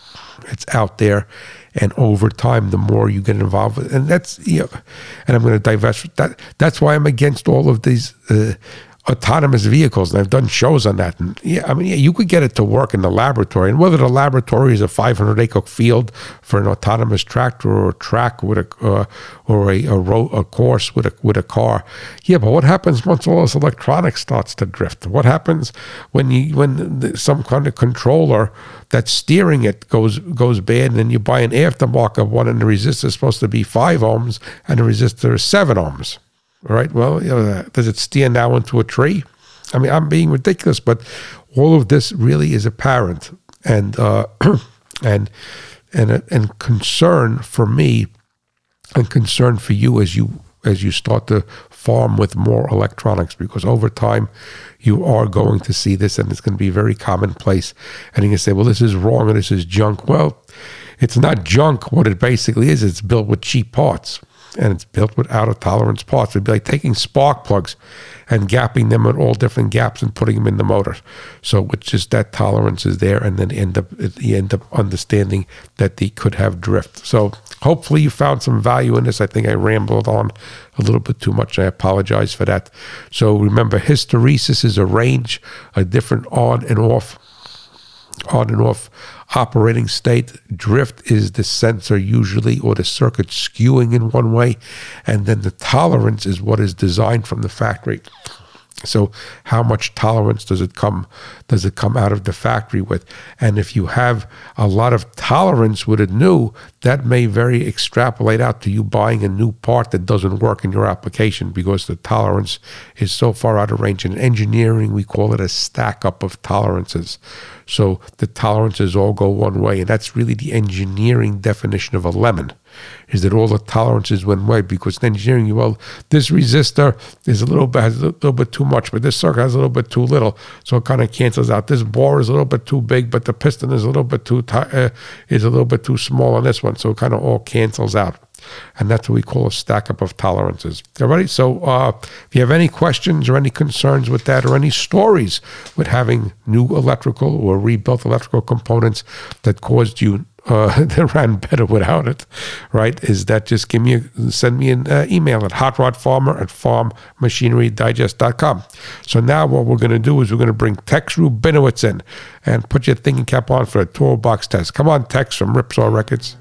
It's out there, and over time, the more you get involved with, and that's, you know, and I'm going to divest that. That's why I'm against all of these autonomous vehicles, and I've done shows on that. And you could get it to work in the laboratory, and whether the laboratory is a 500-acre field for an autonomous tractor or a track with a course with a car, yeah. But what happens once all this electronics starts to drift? What happens when some kind of controller that's steering it goes bad, and then you buy an aftermarket one, and the resistor is supposed to be 5 ohms, and the resistor is 7 ohms? All right, well, does it steer now into a tree? I mean, I'm being ridiculous, but all of this really is apparent, and concern for me, and concern for you as you start to farm with more electronics, because over time you are going to see this, and it's going to be very commonplace. And you can say, well, this is wrong and this is junk. Well, it's not junk. What it basically is, it's built with cheap parts. And it's built with out-of-tolerance parts. It'd be like taking spark plugs and gapping them at all different gaps and putting them in the motor. So, which is that tolerance is there, and then you end up understanding that they could have drift. So, hopefully, you found some value in this. I think I rambled on a little bit too much. I apologize for that. So, remember, hysteresis is a range, a different on and off operating state. Drift is the sensor usually, or the circuit skewing in one way, and then the tolerance is what is designed from the factory. So how much tolerance does it come out of the factory with? And if you have a lot of tolerance with it new, that may very extrapolate out to you buying a new part that doesn't work in your application, because the tolerance is so far out of range. In engineering, we call it a stack up of tolerances. So the tolerances all go one way, and that's really the engineering definition of a lemon, is that all the tolerances went away. Because in engineering, this resistor is has a little bit too much, but this circuit has a little bit too little, so it kind of cancels out. This bore is a little bit too big, but the piston is a little bit too small on this one, so it kind of all cancels out. And that's what we call a stack up of tolerances. Everybody, so if you have any questions or any concerns with that, or any stories with having new electrical or rebuilt electrical components that caused you that ran better without it, right? Is that just send me an email at hotrodfarmer@farmmachinerydigest.com. So now what we're going to do is we're going to bring Tex Rubinowitz in, and put your thinking cap on for a toolbox test. Come on, Tex from Ripsaw Records.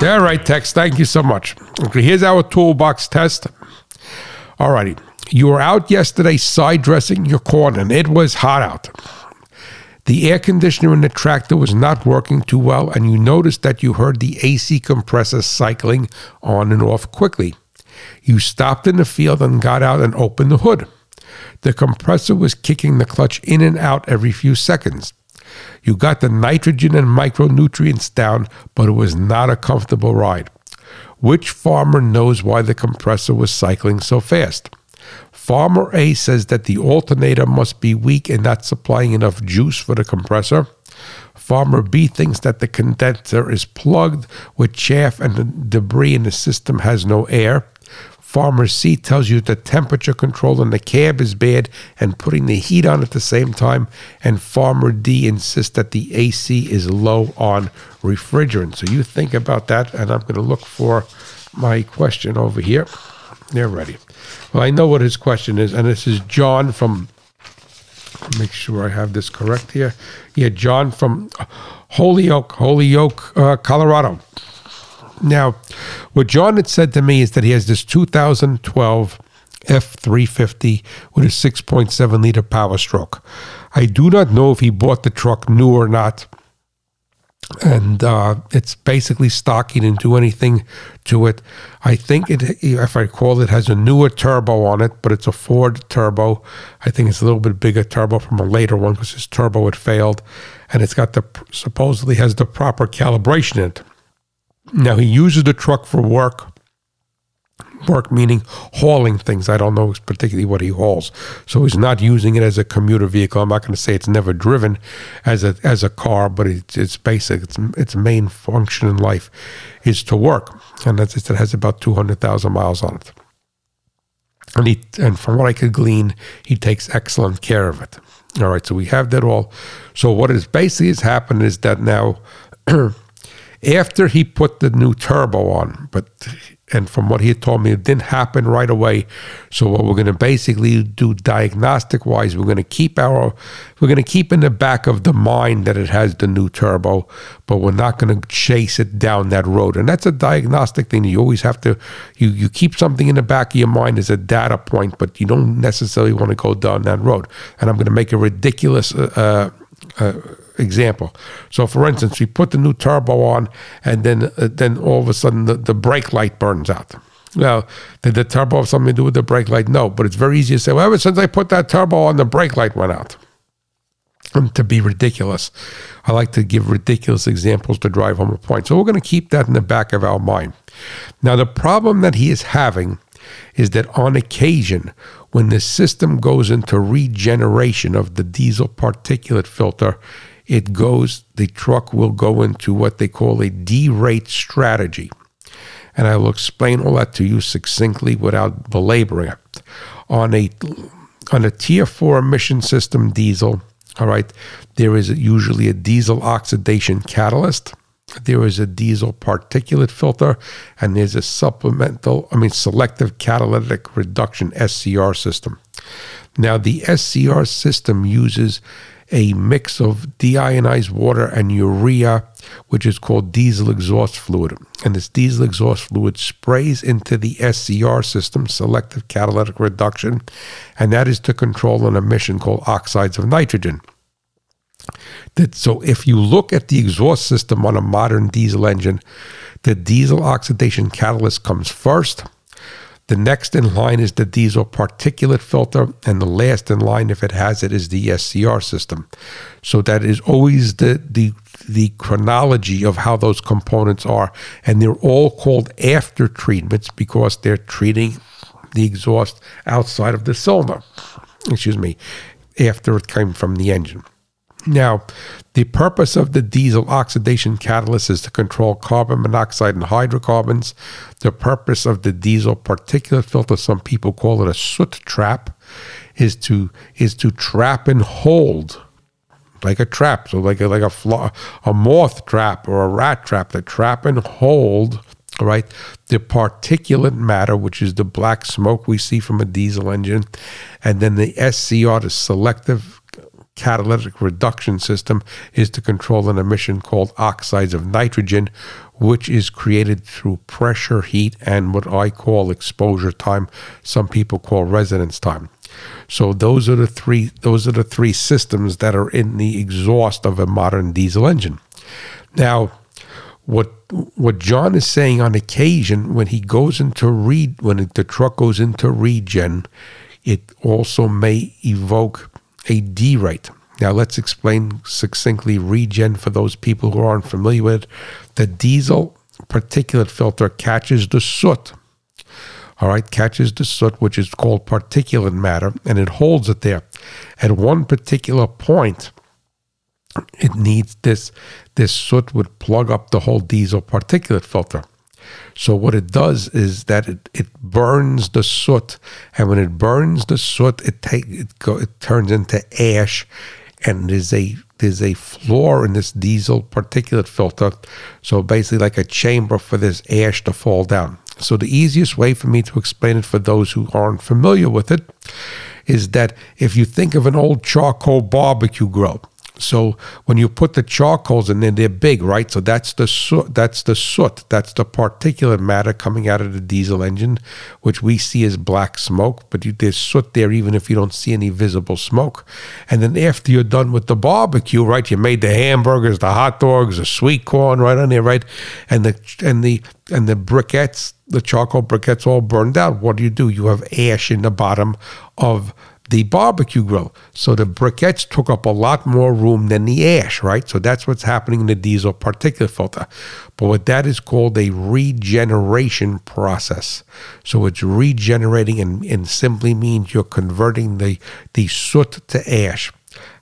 All right, Tex, thank you so much. Okay, here's our toolbox test. All righty. You were out yesterday side-dressing your corn, and it was hot out. The air conditioner in the tractor was not working too well, and you noticed that you heard the AC compressor cycling on and off quickly. You stopped in the field and got out and opened the hood. The compressor was kicking the clutch in and out every few seconds. You got the nitrogen and micronutrients down, but it was not a comfortable ride. Which farmer knows why the compressor was cycling so fast? Farmer A says that the alternator must be weak and not supplying enough juice for the compressor. Farmer B thinks that the condenser is plugged with chaff and the debris in the system has no air. Farmer C tells you the temperature control in the cab is bad and putting the heat on at the same time. And Farmer D insists that the AC is low on refrigerant. So you think about that, and I'm going to look for my question over here. They're ready. Well, I know what his question is, and this is John from, make sure I have this correct here. Yeah, John from Holyoke, Colorado. Now, what John had said to me is that he has this 2012 F350 with a 6.7 liter power stroke. I do not know if he bought the truck new or not, and it's basically stock. He didn't do anything to it. I think it, if I recall, it has a newer turbo on it, but it's a Ford turbo. I think it's a little bit bigger turbo from a later one because his turbo had failed, and it's got the supposedly has the proper calibration in it. Now, he uses the truck for work meaning hauling things. I don't know particularly what he hauls. So he's not using it as a commuter vehicle. I'm not going to say it's never driven as a car, but it's basic. Its main function in life is to work. And that's it has about 200,000 miles on it. And from what I could glean, he takes excellent care of it. All right, so we have that all. So what is basically has happened is that now after he put the new turbo on, and from what he had told me, it didn't happen right away. So what we're going to basically do diagnostic-wise, we're going to keep in the back of the mind that it has the new turbo, but we're not going to chase it down that road. And that's a diagnostic thing. You always have to, you keep something in the back of your mind as a data point, but you don't necessarily want to go down that road. And I'm going to make a ridiculous example. So for instance, we put the new turbo on, and then all of a sudden the brake light burns out. Now, did the turbo have something to do with the brake light? No, but it's very easy to say, well, ever since I put that turbo on, the brake light went out. And to be ridiculous, I like to give ridiculous examples to drive home a point. So we're going to keep that in the back of our mind. Now, the problem that he is having is that on occasion, when the system goes into regeneration of the diesel particulate filter, the truck will go into what they call a derate strategy. And I will explain all that to you succinctly without belaboring it. On a Tier 4 emission system diesel, all right, there is usually a diesel oxidation catalyst, there is a diesel particulate filter, and there's a selective catalytic reduction, SCR system. Now, the SCR system uses a mix of deionized water and urea, which is called diesel exhaust fluid. And this diesel exhaust fluid sprays into the SCR system, selective catalytic reduction, and that is to control an emission called oxides of nitrogen. So if you look at the exhaust system on a modern diesel engine, the diesel oxidation catalyst comes first. The next in line is the diesel particulate filter, and the last in line, if it has it, is the SCR system. So that is always the chronology of how those components are, and they're all called after treatments because they're treating the exhaust outside of the cylinder, after it came from the engine. Now, the purpose of the diesel oxidation catalyst is to control carbon monoxide and hydrocarbons. The purpose of the diesel particulate filter, some people call it a soot trap, is to trap and hold, like a trap, so like a moth trap or a rat trap, to trap and hold, right, the particulate matter, which is the black smoke we see from a diesel engine, and then the SCR, the selective catalytic reduction system, is to control an emission called oxides of nitrogen, which is created through pressure, heat, and what I call exposure time. Some people call residence time. So those are the three systems that are in the exhaust of a modern diesel engine. Now, what John is saying, on occasion when he goes into the truck goes into regen, it also may evoke a derate. Now, let's explain succinctly regen for those people who aren't familiar with it. The diesel particulate filter catches the soot, which is called particulate matter, and it holds it there. At one particular point, it needs this soot would plug up the whole diesel particulate filter. So what it does is that it burns the soot, and when it burns the soot, it turns into ash, and there's a floor in this diesel particulate filter, so basically like a chamber for this ash to fall down. So the easiest way for me to explain it for those who aren't familiar with it is that if you think of an old charcoal barbecue grill, So when you put the charcoals in there, they're big, right? So that's the soot. That's the particulate matter coming out of the diesel engine, which we see as black smoke. But there's soot there even if you don't see any visible smoke. And then after you're done with the barbecue, right, you made the hamburgers, the hot dogs, the sweet corn right on there, right? And the briquettes, the charcoal briquettes all burned out. What do? You have ash in the bottom of the barbecue grill. So the briquettes took up a lot more room than the ash, right? So that's what's happening in the diesel particulate filter. But what that is called a regeneration process. So it's regenerating and simply means you're converting the soot to ash.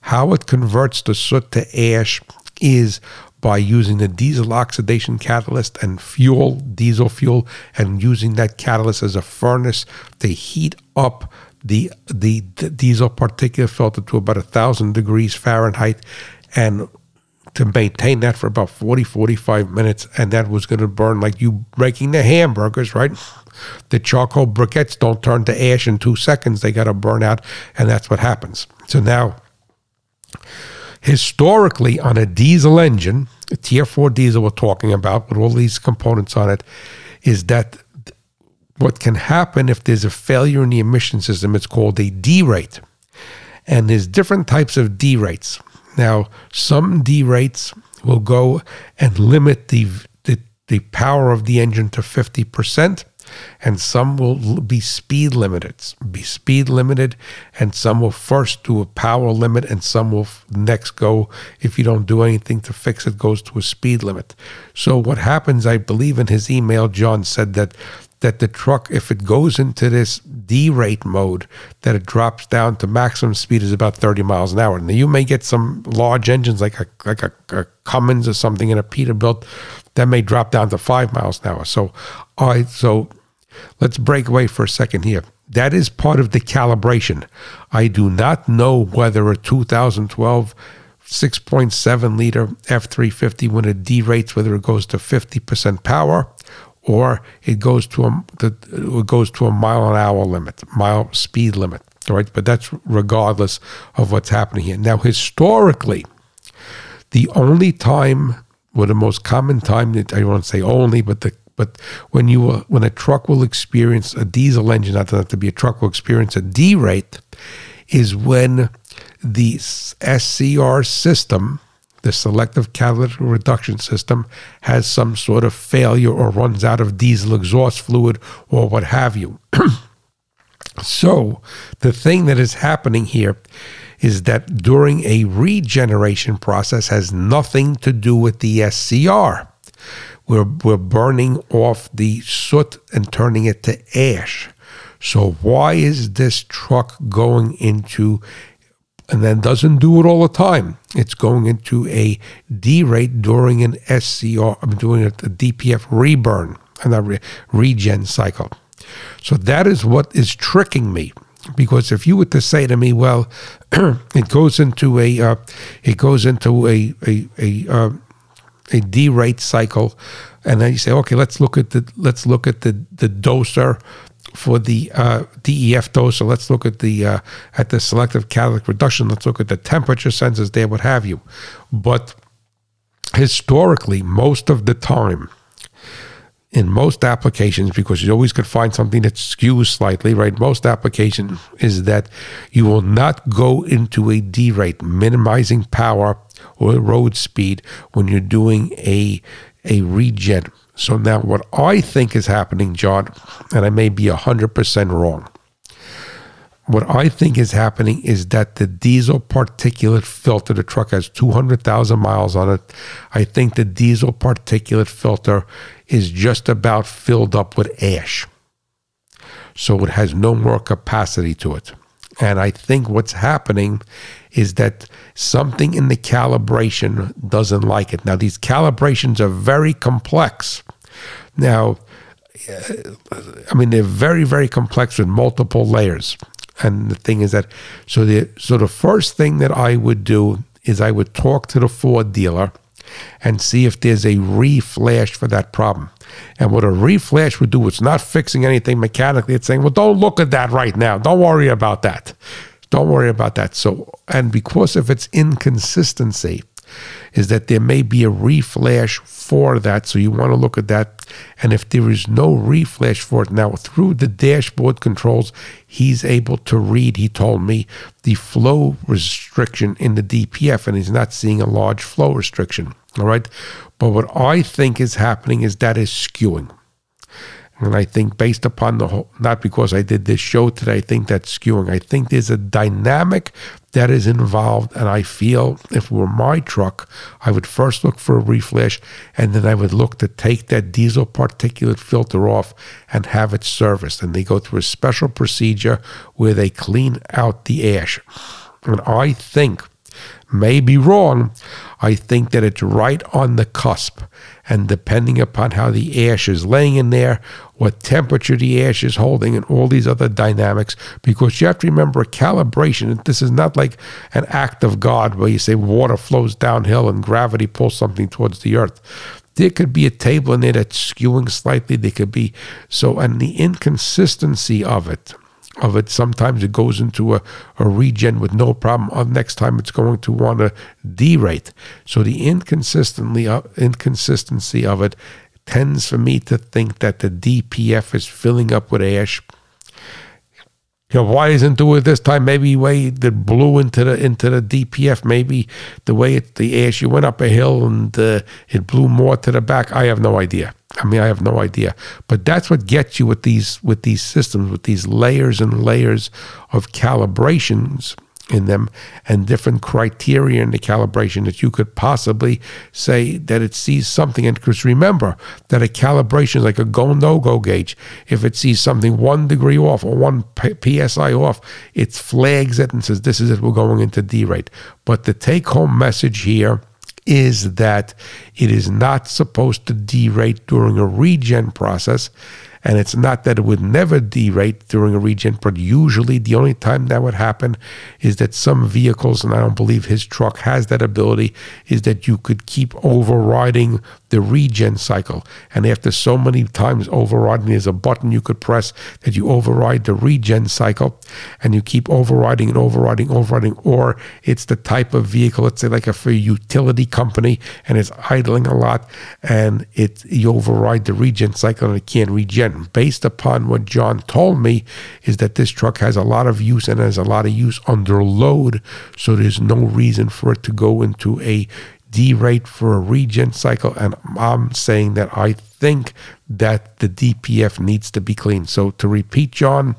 How it converts the soot to ash is by using the diesel oxidation catalyst and fuel, diesel fuel, and using that catalyst as a furnace to heat up the diesel particulate filter to about 1,000 degrees Fahrenheit, and to maintain that for about 45 minutes, and that was going to burn like you breaking the hamburgers, right? The charcoal briquettes don't turn to ash in 2 seconds. They got to burn out, and that's what happens. So now, historically, on a diesel engine, a Tier 4 diesel we're talking about with all these components on it, is that what can happen if there's a failure in the emission system, it's called a derate. And there's different types of derates. Now, some derates will go and limit the power of the engine to 50%, and some will be speed limited, and some will first do a power limit, and some will next go, if you don't do anything to fix it, goes to a speed limit. So what happens, I believe in his email, John said that the truck, if it goes into this derate mode, that it drops down to maximum speed is about 30 miles an hour. Now, you may get some large engines like a Cummins or something in a Peterbilt that may drop down to 5 miles an hour. So, all right, so let's break away for a second here. That is part of the calibration. I do not know whether a 2012 6.7 liter F350, when it derates, whether it goes to 50% power, or it goes to a mile an hour limit, mile speed limit, right? But that's regardless of what's happening here. Now, historically, the only time, or the most common time, that I won't say only, but when a truck will experience a diesel engine, not to have to be a truck, will experience a derate, is when the SCR system, the selective catalytic reduction system, has some sort of failure or runs out of diesel exhaust fluid or what have you. So the thing that is happening here is that during a regeneration process has nothing to do with the SCR. We're burning off the soot and turning it to ash. So why is this truck going into, and then doesn't do it all the time, it's going into a derate during an SCR, I'm doing a DPF reburn, and a regen cycle. So that is what is tricking me, because if you were to say to me, well, it goes into a derate cycle, and then you say, okay, let's look at the doser for the DEF dose, so let's look at the selective catalytic reduction, let's look at the temperature sensors there, what have you. But historically, most of the time, in most applications, because you always could find something that skews slightly, right? Most application is that you will not go into a derate, minimizing power or road speed, when you're doing a regen. So now what I think is happening, John, and I may be 100% wrong, what I think is happening is that the diesel particulate filter, the truck has 200,000 miles on it. I think the diesel particulate filter is just about filled up with ash. So it has no more capacity to it. And I think what's happening is that something in the calibration doesn't like it. Now, these calibrations are very complex. Now, I mean, they're very, very complex with multiple layers. And the thing is that, so the first thing that I would do is I would talk to the Ford dealer and see if there's a reflash for that problem. And what a reflash would do, it's not fixing anything mechanically. It's saying, well, don't look at that right now. Don't worry about that. Don't worry about that. So, and because of its inconsistency, is that there may be a reflash for that. So you want to look at that. And if there is no reflash for it now, through the dashboard controls, he's able to read, he told me, the flow restriction in the DPF, and he's not seeing a large flow restriction. All right. But what I think is happening is that is skewing. And I think based upon the whole, not because I did this show today, I think that's skewing. I think there's a dynamic that is involved. And I feel if it were my truck, I would first look for a reflash. And then I would look to take that diesel particulate filter off and have it serviced. And they go through a special procedure where they clean out the ash. And I think, may be wrong, I think that it's right on the cusp, and depending upon how the ash is laying in there, what temperature the ash is holding, and all these other dynamics, because you have to remember calibration. This is not like an act of God where you say water flows downhill and gravity pulls something towards the earth. There could be a table in there that's skewing slightly. There could be so, and the inconsistency of it. Sometimes it goes into a regen with no problem. Next time it's going to want to derate. So the inconsistency of it tends for me to think that the DPF is filling up with ash. You know, why isn't doing it this time? Maybe the way that blew into the DPF, maybe the way the ash, you went up a hill and it blew more to the back. I have no idea. I have no idea. But that's what gets you with these systems, with these layers and layers of calibrations in them and different criteria in the calibration that you could possibly say that it sees something. And because remember that a calibration is like a go, no go gauge. If it sees something 1 degree off or 1 psi off, it flags it and says, this is it, we're going into derate. But the take home message here is that it is not supposed to derate during a regen process. And it's not that it would never derate during a regen, but usually the only time that would happen is that some vehicles, and I don't believe his truck has that ability, is that you could keep overriding the regen cycle. And after so many times overriding, there's a button you could press that you override the regen cycle, and you keep overriding, or it's the type of vehicle, let's say like for a utility company, and it's idling a lot, and you override the regen cycle and it can't regen. Based upon what John told me is that this truck has a lot of use and has a lot of use under load, so there's no reason for it to go into a derate for a regen cycle. And I'm saying that I think that the DPF needs to be cleaned. So to repeat, John,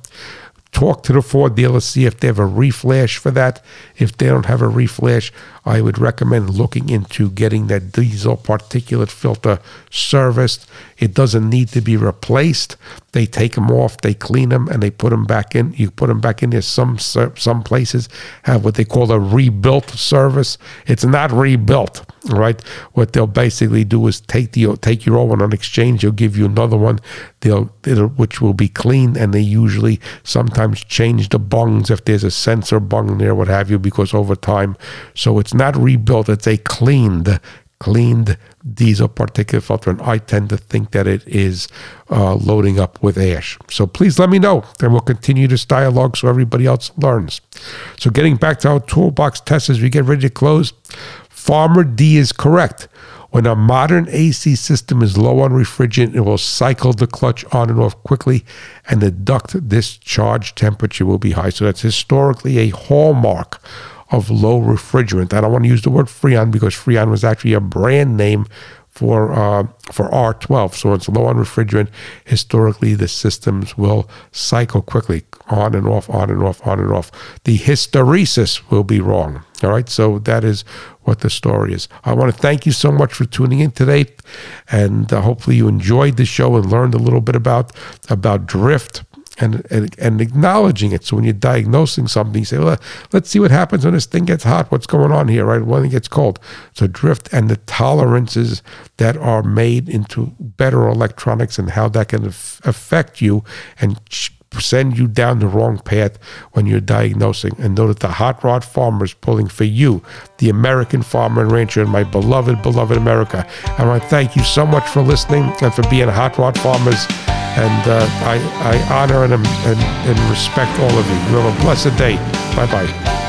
talk to the Ford dealer, see if they have a reflash for that. If they don't have a reflash, I would recommend looking into getting that diesel particulate filter serviced. It doesn't need to be replaced. They take them off, they clean them, and they put them back in. You put them back in there. Some places have what they call a rebuilt service. It's not rebuilt, right? What they'll basically do is take your old one on exchange. They'll give you another one, which will be cleaned, and they usually sometimes change the bungs if there's a sensor bung there, what have you, because over time. So it's not rebuilt, it's a cleaned diesel particulate filter, and I tend to think that it is loading up with ash. So please let me know, and we'll continue this dialogue so everybody else learns. So getting back to our toolbox test as we get ready to close, Farmer D is correct. When a modern AC system is low on refrigerant, it will cycle the clutch on and off quickly, and the duct discharge temperature will be high. So that's historically a hallmark of low refrigerant. I don't want to use the word Freon because Freon was actually a brand name for R12. So when it's low on refrigerant, historically the systems will cycle quickly, on and off, on and off, on and off. The hysteresis will be wrong. All right, so that is what the story is. I want to thank you so much for tuning in today, and hopefully you enjoyed the show and learned a little bit about drift. And acknowledging it. So when you're diagnosing something, you say, well, let's see what happens when this thing gets hot. What's going on here, right? When it gets cold. So drift and the tolerances that are made into better electronics and how that can affect you and send you down the wrong path when you're diagnosing. And know that the Hot Rod Farmer is pulling for you, the American farmer and rancher in my beloved America. I want to thank you so much for listening and for being Hot Rod Farmers. And I honor and respect all of you. You have a blessed day. Bye-bye.